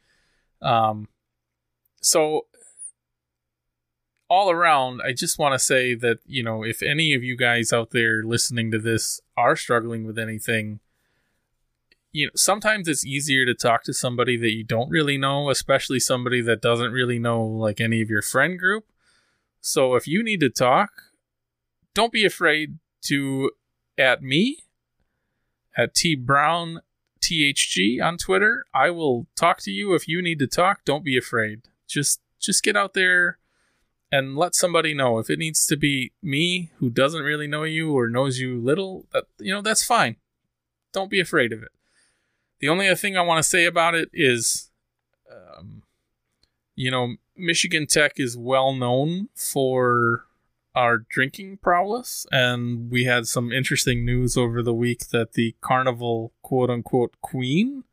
So all around, I just want to say that, you know, if any of you guys out there listening to this are struggling with anything, you know, sometimes it's easier to talk to somebody that you don't really know, especially somebody that doesn't really know like any of your friend group. So if you need to talk, don't be afraid to at me at TBrownTHG on Twitter. I will talk to you if you need to talk. Don't be afraid. Just get out there and let somebody know. If it needs to be me who doesn't really know you or knows you little, you know, that's fine. Don't be afraid of it. The only other thing I want to say about it is, you know, Michigan Tech is well known for our drinking prowess. And we had some interesting news over the week that the Carnival quote unquote queen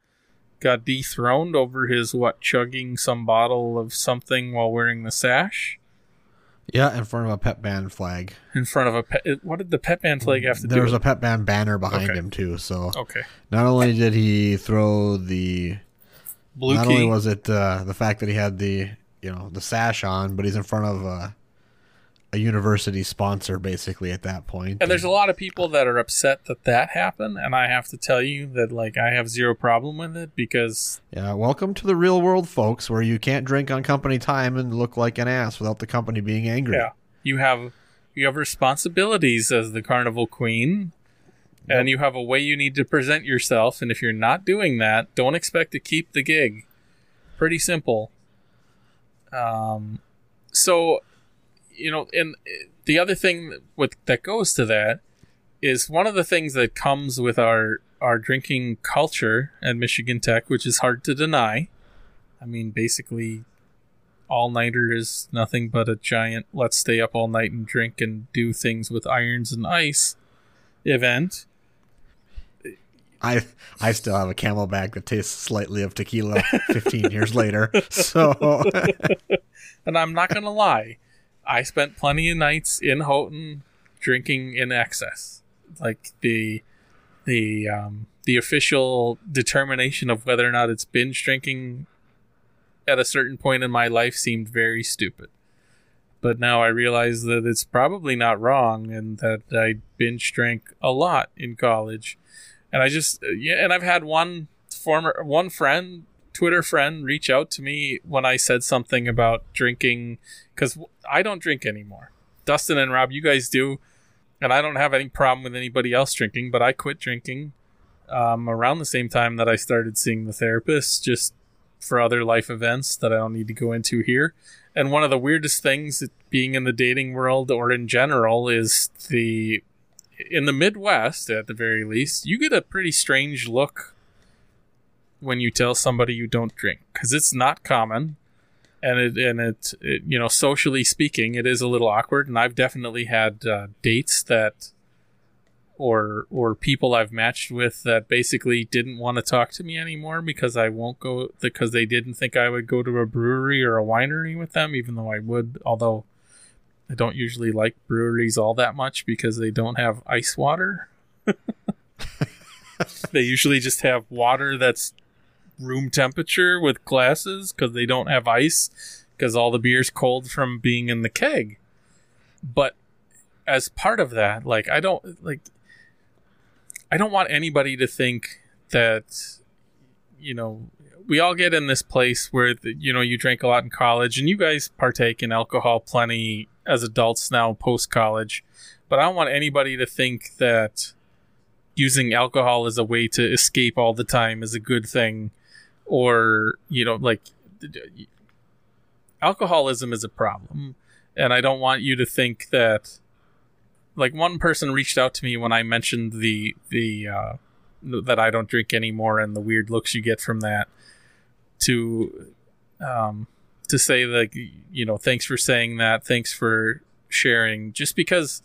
got dethroned over his, chugging some bottle of something while wearing the sash. Yeah, in front of a pep band flag. What did the pep band flag have to do? There was a pep band banner behind him too. So not only did he throw the blue key, not only was it the fact that he had the, you know, the sash on, but he's in front of a university sponsor basically at that point. And there's a lot of people that are upset that happened, and I have to tell you that like I have zero problem with it because welcome to the real world, folks, where you can't drink on company time and look like an ass without the company being angry. Yeah. You have responsibilities as the Carnival Queen. Yep. And you have a way you need to present yourself, and if you're not doing that, don't expect to keep the gig. Pretty simple. So, you know, and the other thing with that goes to that is one of the things that comes with our drinking culture at Michigan Tech, which is hard to deny. I mean, basically, all-nighter is nothing but a giant let's stay up all night and drink and do things with irons and ice event. I still have a Camelback that tastes slightly of tequila 15 years later. So, and I'm not going to lie. I spent plenty of nights in Houghton drinking in excess. Like the official determination of whether or not it's binge drinking at a certain point in my life seemed very stupid. But now I realize that it's probably not wrong and that I binge drank a lot in college. And I just, yeah, and I've had one Twitter friend reach out to me when I said something about drinking, because I don't drink anymore. Dustin and Rob, you guys do, and I don't have any problem with anybody else drinking, but I quit drinking around the same time that I started seeing the therapist, just for other life events that I don't need to go into here. And one of the weirdest things being in the dating world or in general is in the Midwest, at the very least, you get a pretty strange look when you tell somebody you don't drink, because it's not common. And it, you know, socially speaking, it is a little awkward. And I've definitely had dates that or people I've matched with that basically didn't want to talk to me anymore because they didn't think I would go to a brewery or a winery with them, even though I would. Although I don't usually like breweries all that much because they don't have ice water. They usually just have water that's room temperature with glasses because they don't have ice, because all the beer's cold from being in the keg. But as part of that, like, I don't want anybody to think that, you know, we all get in this place where, you know, you drink a lot in college, and you guys partake in alcohol plenty as adults now post-college. But I don't want anybody to think that using alcohol as a way to escape all the time is a good thing, or, you know, like, alcoholism is a problem. And I don't want you to think that, like, one person reached out to me when I mentioned the that I don't drink anymore and the weird looks you get from that, to say, like, you know, thanks for saying that, thanks for sharing, just because,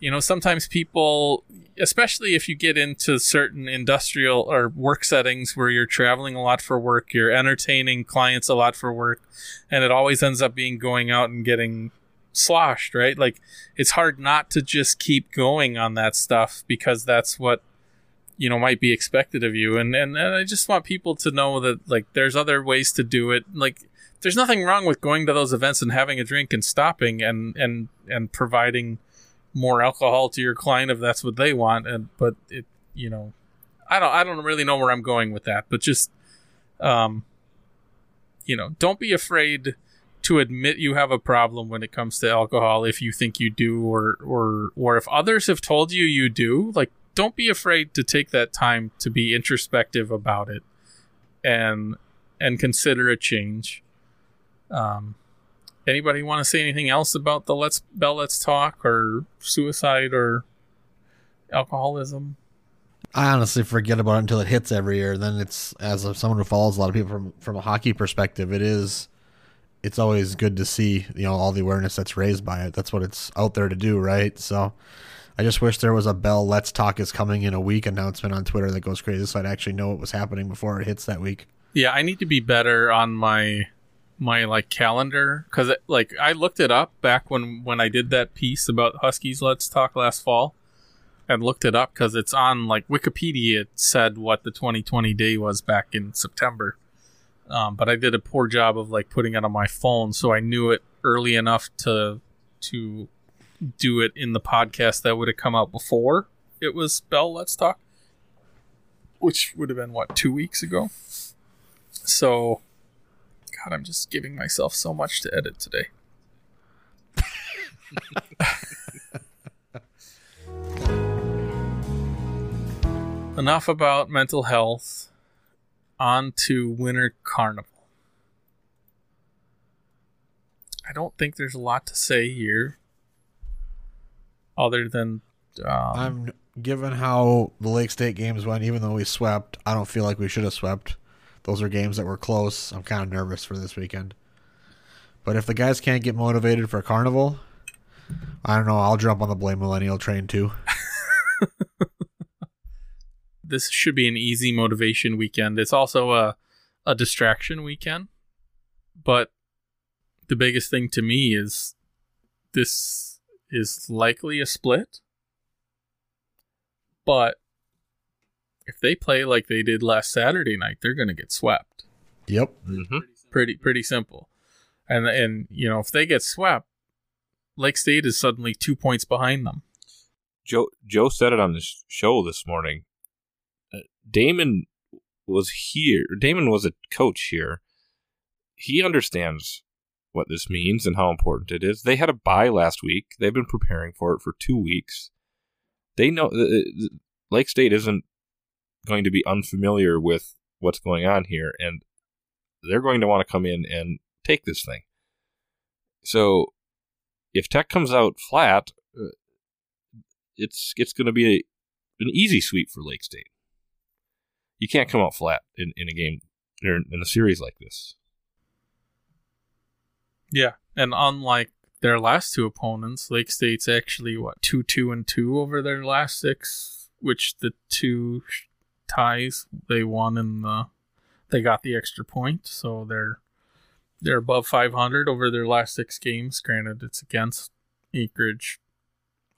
you know, sometimes people, especially if you get into certain industrial or work settings where you're traveling a lot for work, you're entertaining clients a lot for work, and it always ends up being going out and getting sloshed, right? Like, it's hard not to just keep going on that stuff because that's what, you know, might be expected of you. And I just want people to know that, like, there's other ways to do it. Like, there's nothing wrong with going to those events and having a drink and stopping and providing more alcohol to your client if that's what they want. And but it, you know, I don't really know where I'm going with that, but just you know, don't be afraid to admit you have a problem when it comes to alcohol if you think you do, or if others have told you you do. Like, don't be afraid to take that time to be introspective about it and consider a change. Anybody want to say anything else about the Let's Talk or suicide or alcoholism? I honestly forget about it until it hits every year. Then it's, as someone who follows a lot of people from a hockey perspective, it's always good to see, you know, all the awareness that's raised by it. That's what it's out there to do, right? So I just wish there was a Let's Talk is coming in a week announcement on Twitter that goes crazy, so I'd actually know what was happening before it hits that week. Yeah, I need to be better on my like calendar, because like I looked it up back when I did that piece about Huskies Let's Talk last fall, and looked it up because it's on, like, Wikipedia. It said what the 2020 day was back in September, but I did a poor job of, like, putting it on my phone, so I knew it early enough to do it in the podcast that would have come out before it was Let's Talk, which would have been 2 weeks ago. So God, I'm just giving myself so much to edit today. Enough about mental health. On to Winter Carnival. I don't think there's a lot to say here other than... given how the Lake State games went, even though we swept, I don't feel like we should have swept. Those are games that were close. I'm kind of nervous for this weekend. But if the guys can't get motivated for Carnival, I don't know. I'll jump on the Blame Millennial train too. This should be an easy motivation weekend. It's also a distraction weekend. But the biggest thing to me is this is likely a split. But if they play like they did last Saturday night, they're going to get swept. Yep. Mm-hmm. Pretty simple. And you know, if they get swept, Lake State is suddenly 2 points behind them. Joe said it on the show this morning. Damon was here. Damon was a coach here. He understands what this means and how important it is. They had a bye last week. They've been preparing for it for 2 weeks. They know Lake State isn't going to be unfamiliar with what's going on here, and they're going to want to come in and take this thing. So if Tech comes out flat, it's going to be an easy sweep for Lake State. You can't come out flat in a game or in a series like this. Yeah, and unlike their last two opponents, Lake State's actually, 2-2-2 over their last six, which the two ties they won they got the extra point, so they're above 500 over their last six games. Granted, it's against Anchorage,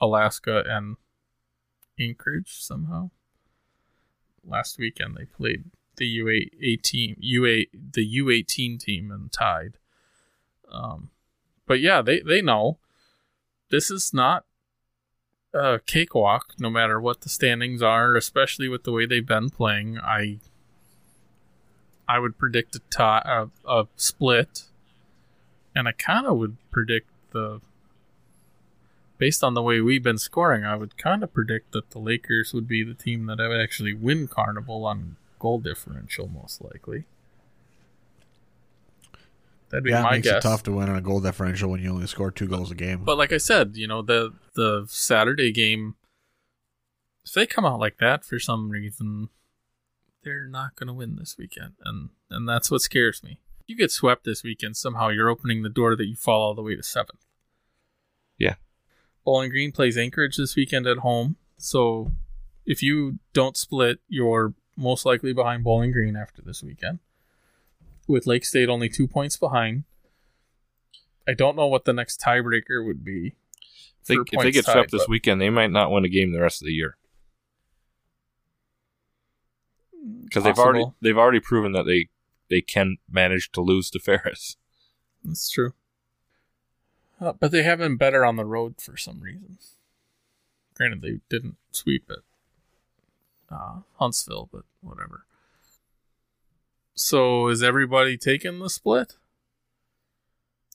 Alaska, and Anchorage somehow. Last weekend they played the U18 team and tied. But yeah, they know this is not a cakewalk, no matter what the standings are, especially with the way they've been playing. I would predict a tie, a split, and I kind of would predict based on the way we've been scoring, I would kind of predict that the Lakers would be the team that would actually win Carnival on goal differential, most likely. That'd be my guess. It makes it tough to win on a goal differential when you only score 2 goals a game. But like I said, you know, the Saturday game, if they come out like that for some reason, they're not going to win this weekend, and that's what scares me. If you get swept this weekend, somehow you're opening the door that you fall all the way to 7th. Yeah. Bowling Green plays Anchorage this weekend at home, so if you don't split, you're most likely behind Bowling Green after this weekend, with Lake State only 2 points behind. I don't know what the next tiebreaker would be. If they get swept this weekend, they might not win a game the rest of the year. Because they've already proven that they can manage to lose to Ferris. That's true. But they have been better on the road for some reason. Granted, they didn't sweep at Huntsville, but whatever. So, is everybody taking the split?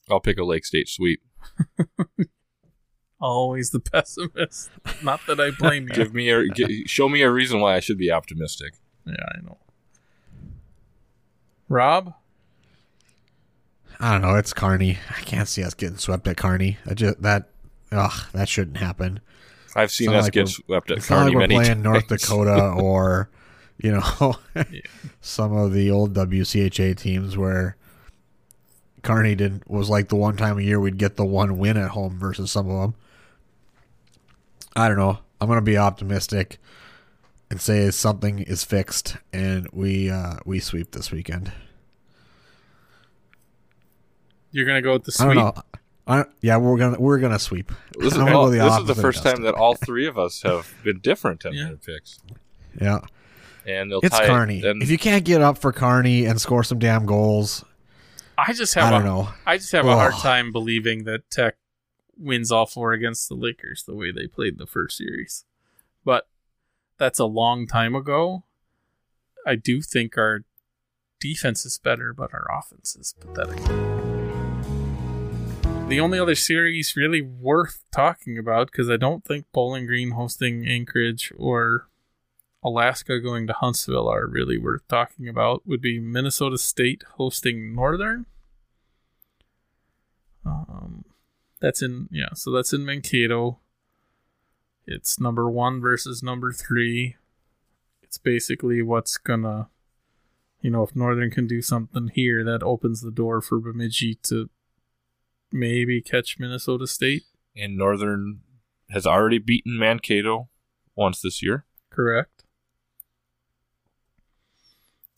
I'll pick a Lake State sweep. Always the pessimist. Not that I blame you. Show me a reason why I should be optimistic. Yeah, I know. Rob? I don't know. It's Kearney. I can't see us getting swept at Kearney. That shouldn't happen. I've seen us get swept at Kearney many times. It's not like we're playing North Dakota or... You know, some of the old WCHA teams where Kearney was like the one time a year we'd get the one win at home versus some of them. I don't know. I'm going to be optimistic and say something is fixed and we sweep this weekend. You're going to go with the sweep? I don't know. We're gonna sweep. This is the first time that all three of us have been different on their picks. Yeah. And it's Kearney. If you can't get up for Kearney and score some damn goals, I just have a hard time believing that Tech wins all four against the Lakers the way they played the first series. But that's a long time ago. I do think our defense is better, but our offense is pathetic. The only other series really worth talking about, because I don't think Bowling Green hosting Anchorage or Alaska going to Huntsville are really worth talking about, would be Minnesota State hosting Northern. That's in Mankato. It's number 1 versus number 3. It's basically what's gonna, if Northern can do something here, that opens the door for Bemidji to maybe catch Minnesota State. And Northern has already beaten Mankato once this year. Correct.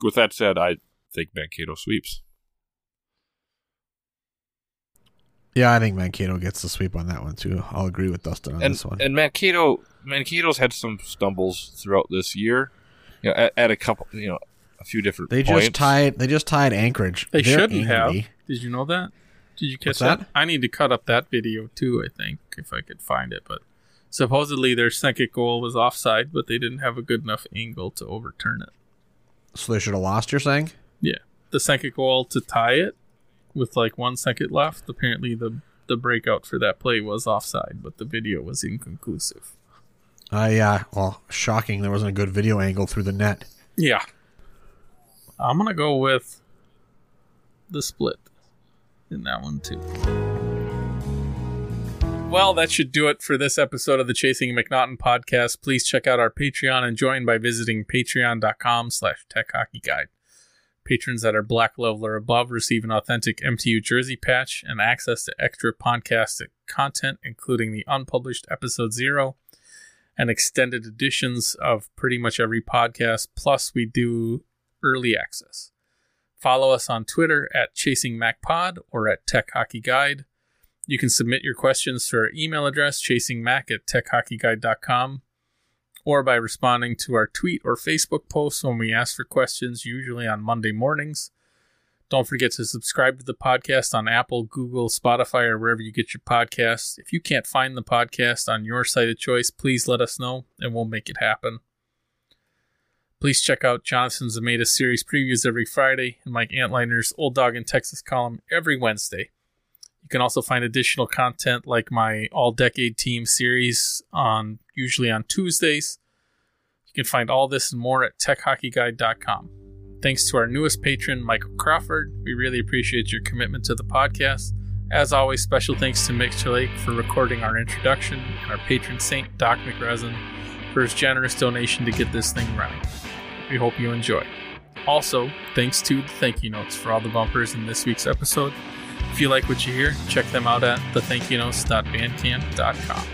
With that said, I think Mankato sweeps. Yeah, I think Mankato gets the sweep on that one, too. I'll agree with Dustin on this one. And Mankato's had some stumbles throughout this year. At a couple, a few different points. They just tied Anchorage. They shouldn't have. Did you know that? Did you catch that? I need to cut up that video, too, I think, if I could find it. But supposedly their second goal was offside, but they didn't have a good enough angle to overturn it. So they should have lost, you're saying? Yeah. The second goal to tie it. With 1 second left, apparently the breakout for that play was offside, but the video was inconclusive. Yeah. Well, shocking. There wasn't a good video angle through the net. Yeah. I'm going to go with the split in that one, too. Well, that should do it for this episode of the Chasing McNaughton podcast. Please check out our Patreon and join by visiting patreon.com/Tech Hockey Guide. Patrons that are black level or above receive an authentic MTU jersey patch and access to extra podcast content, including the unpublished episode 0 and extended editions of pretty much every podcast. Plus, we do early access. Follow us on Twitter at ChasingMacPod or at Tech Hockey Guide. You can submit your questions to our email address, chasingmac@techhockeyguide.com. or by responding to our tweet or Facebook posts when we ask for questions, usually on Monday mornings. Don't forget to subscribe to the podcast on Apple, Google, Spotify, or wherever you get your podcasts. If you can't find the podcast on your site of choice, please let us know, and we'll make it happen. Please check out Jonathan's Ameda series previews every Friday, and Mike Antliner's Old Dog in Texas column every Wednesday. You can also find additional content like my All-Decade Team series usually on Tuesdays. You can find all this and more at techhockeyguide.com. Thanks to our newest patron, Michael Crawford. We really appreciate your commitment to the podcast. As always, special thanks to Mitch Lake for recording our introduction, and our patron saint, Doc McResin, for his generous donation to get this thing running. We hope you enjoy. Also, thanks to The Thank You Notes for all the bumpers in this week's episode. If you like what you hear, check them out at thethankyounotes.bandcamp.com.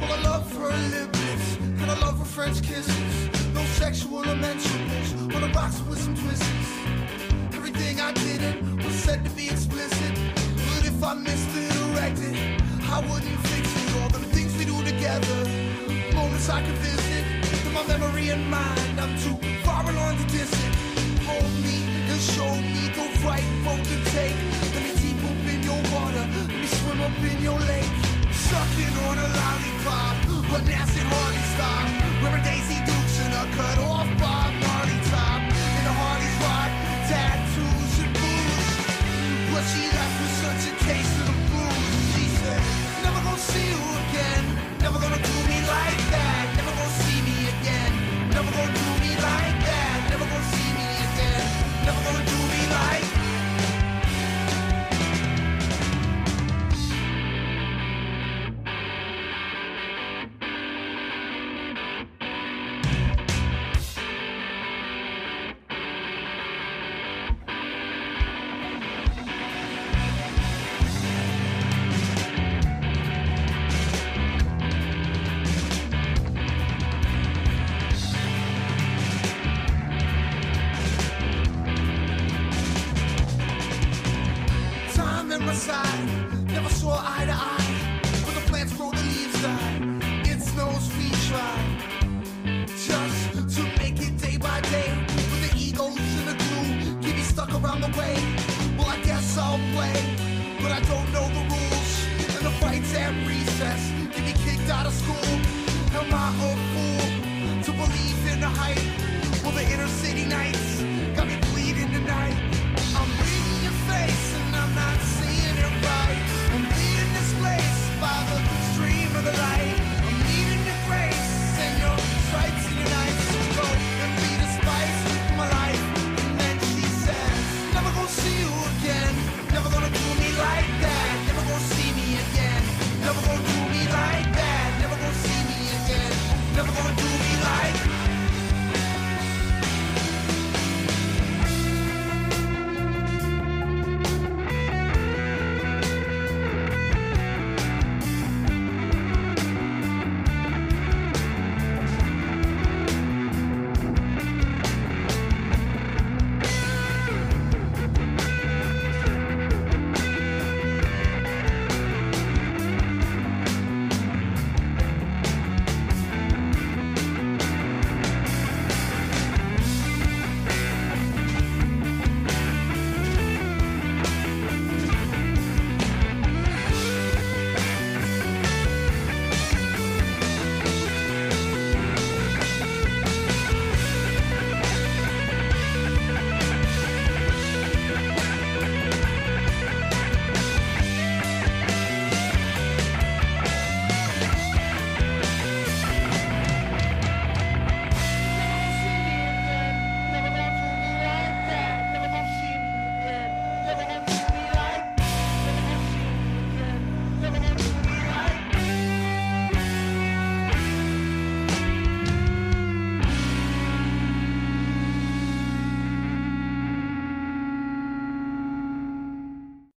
Well, I love for a lip lift, and I love for French kisses. No sexual or mental bitch, on the rocks with some twists. Everything I did was said to be explicit, but if I misdirected, I wouldn't fix it. All the things we do together, moments I can visit, in my memory and mind, I'm too far along to distant. Hold me and show me the right road to take. Let me deep up in your water, let me swim up in your lake. Sucking on a lollipop, but nasty Harley style. Wearing Daisy Dukes and a cut off Bob Marley top. In a Harley's rock, tattoos and booze. What she left was such a taste of the blues. She said, never gonna see you again. Never gonna do me like that. Never gonna see me again. Never gonna do me like that. Never gonna see me again. Never gonna do me like. Recess, get me kicked out of school. Am I okay?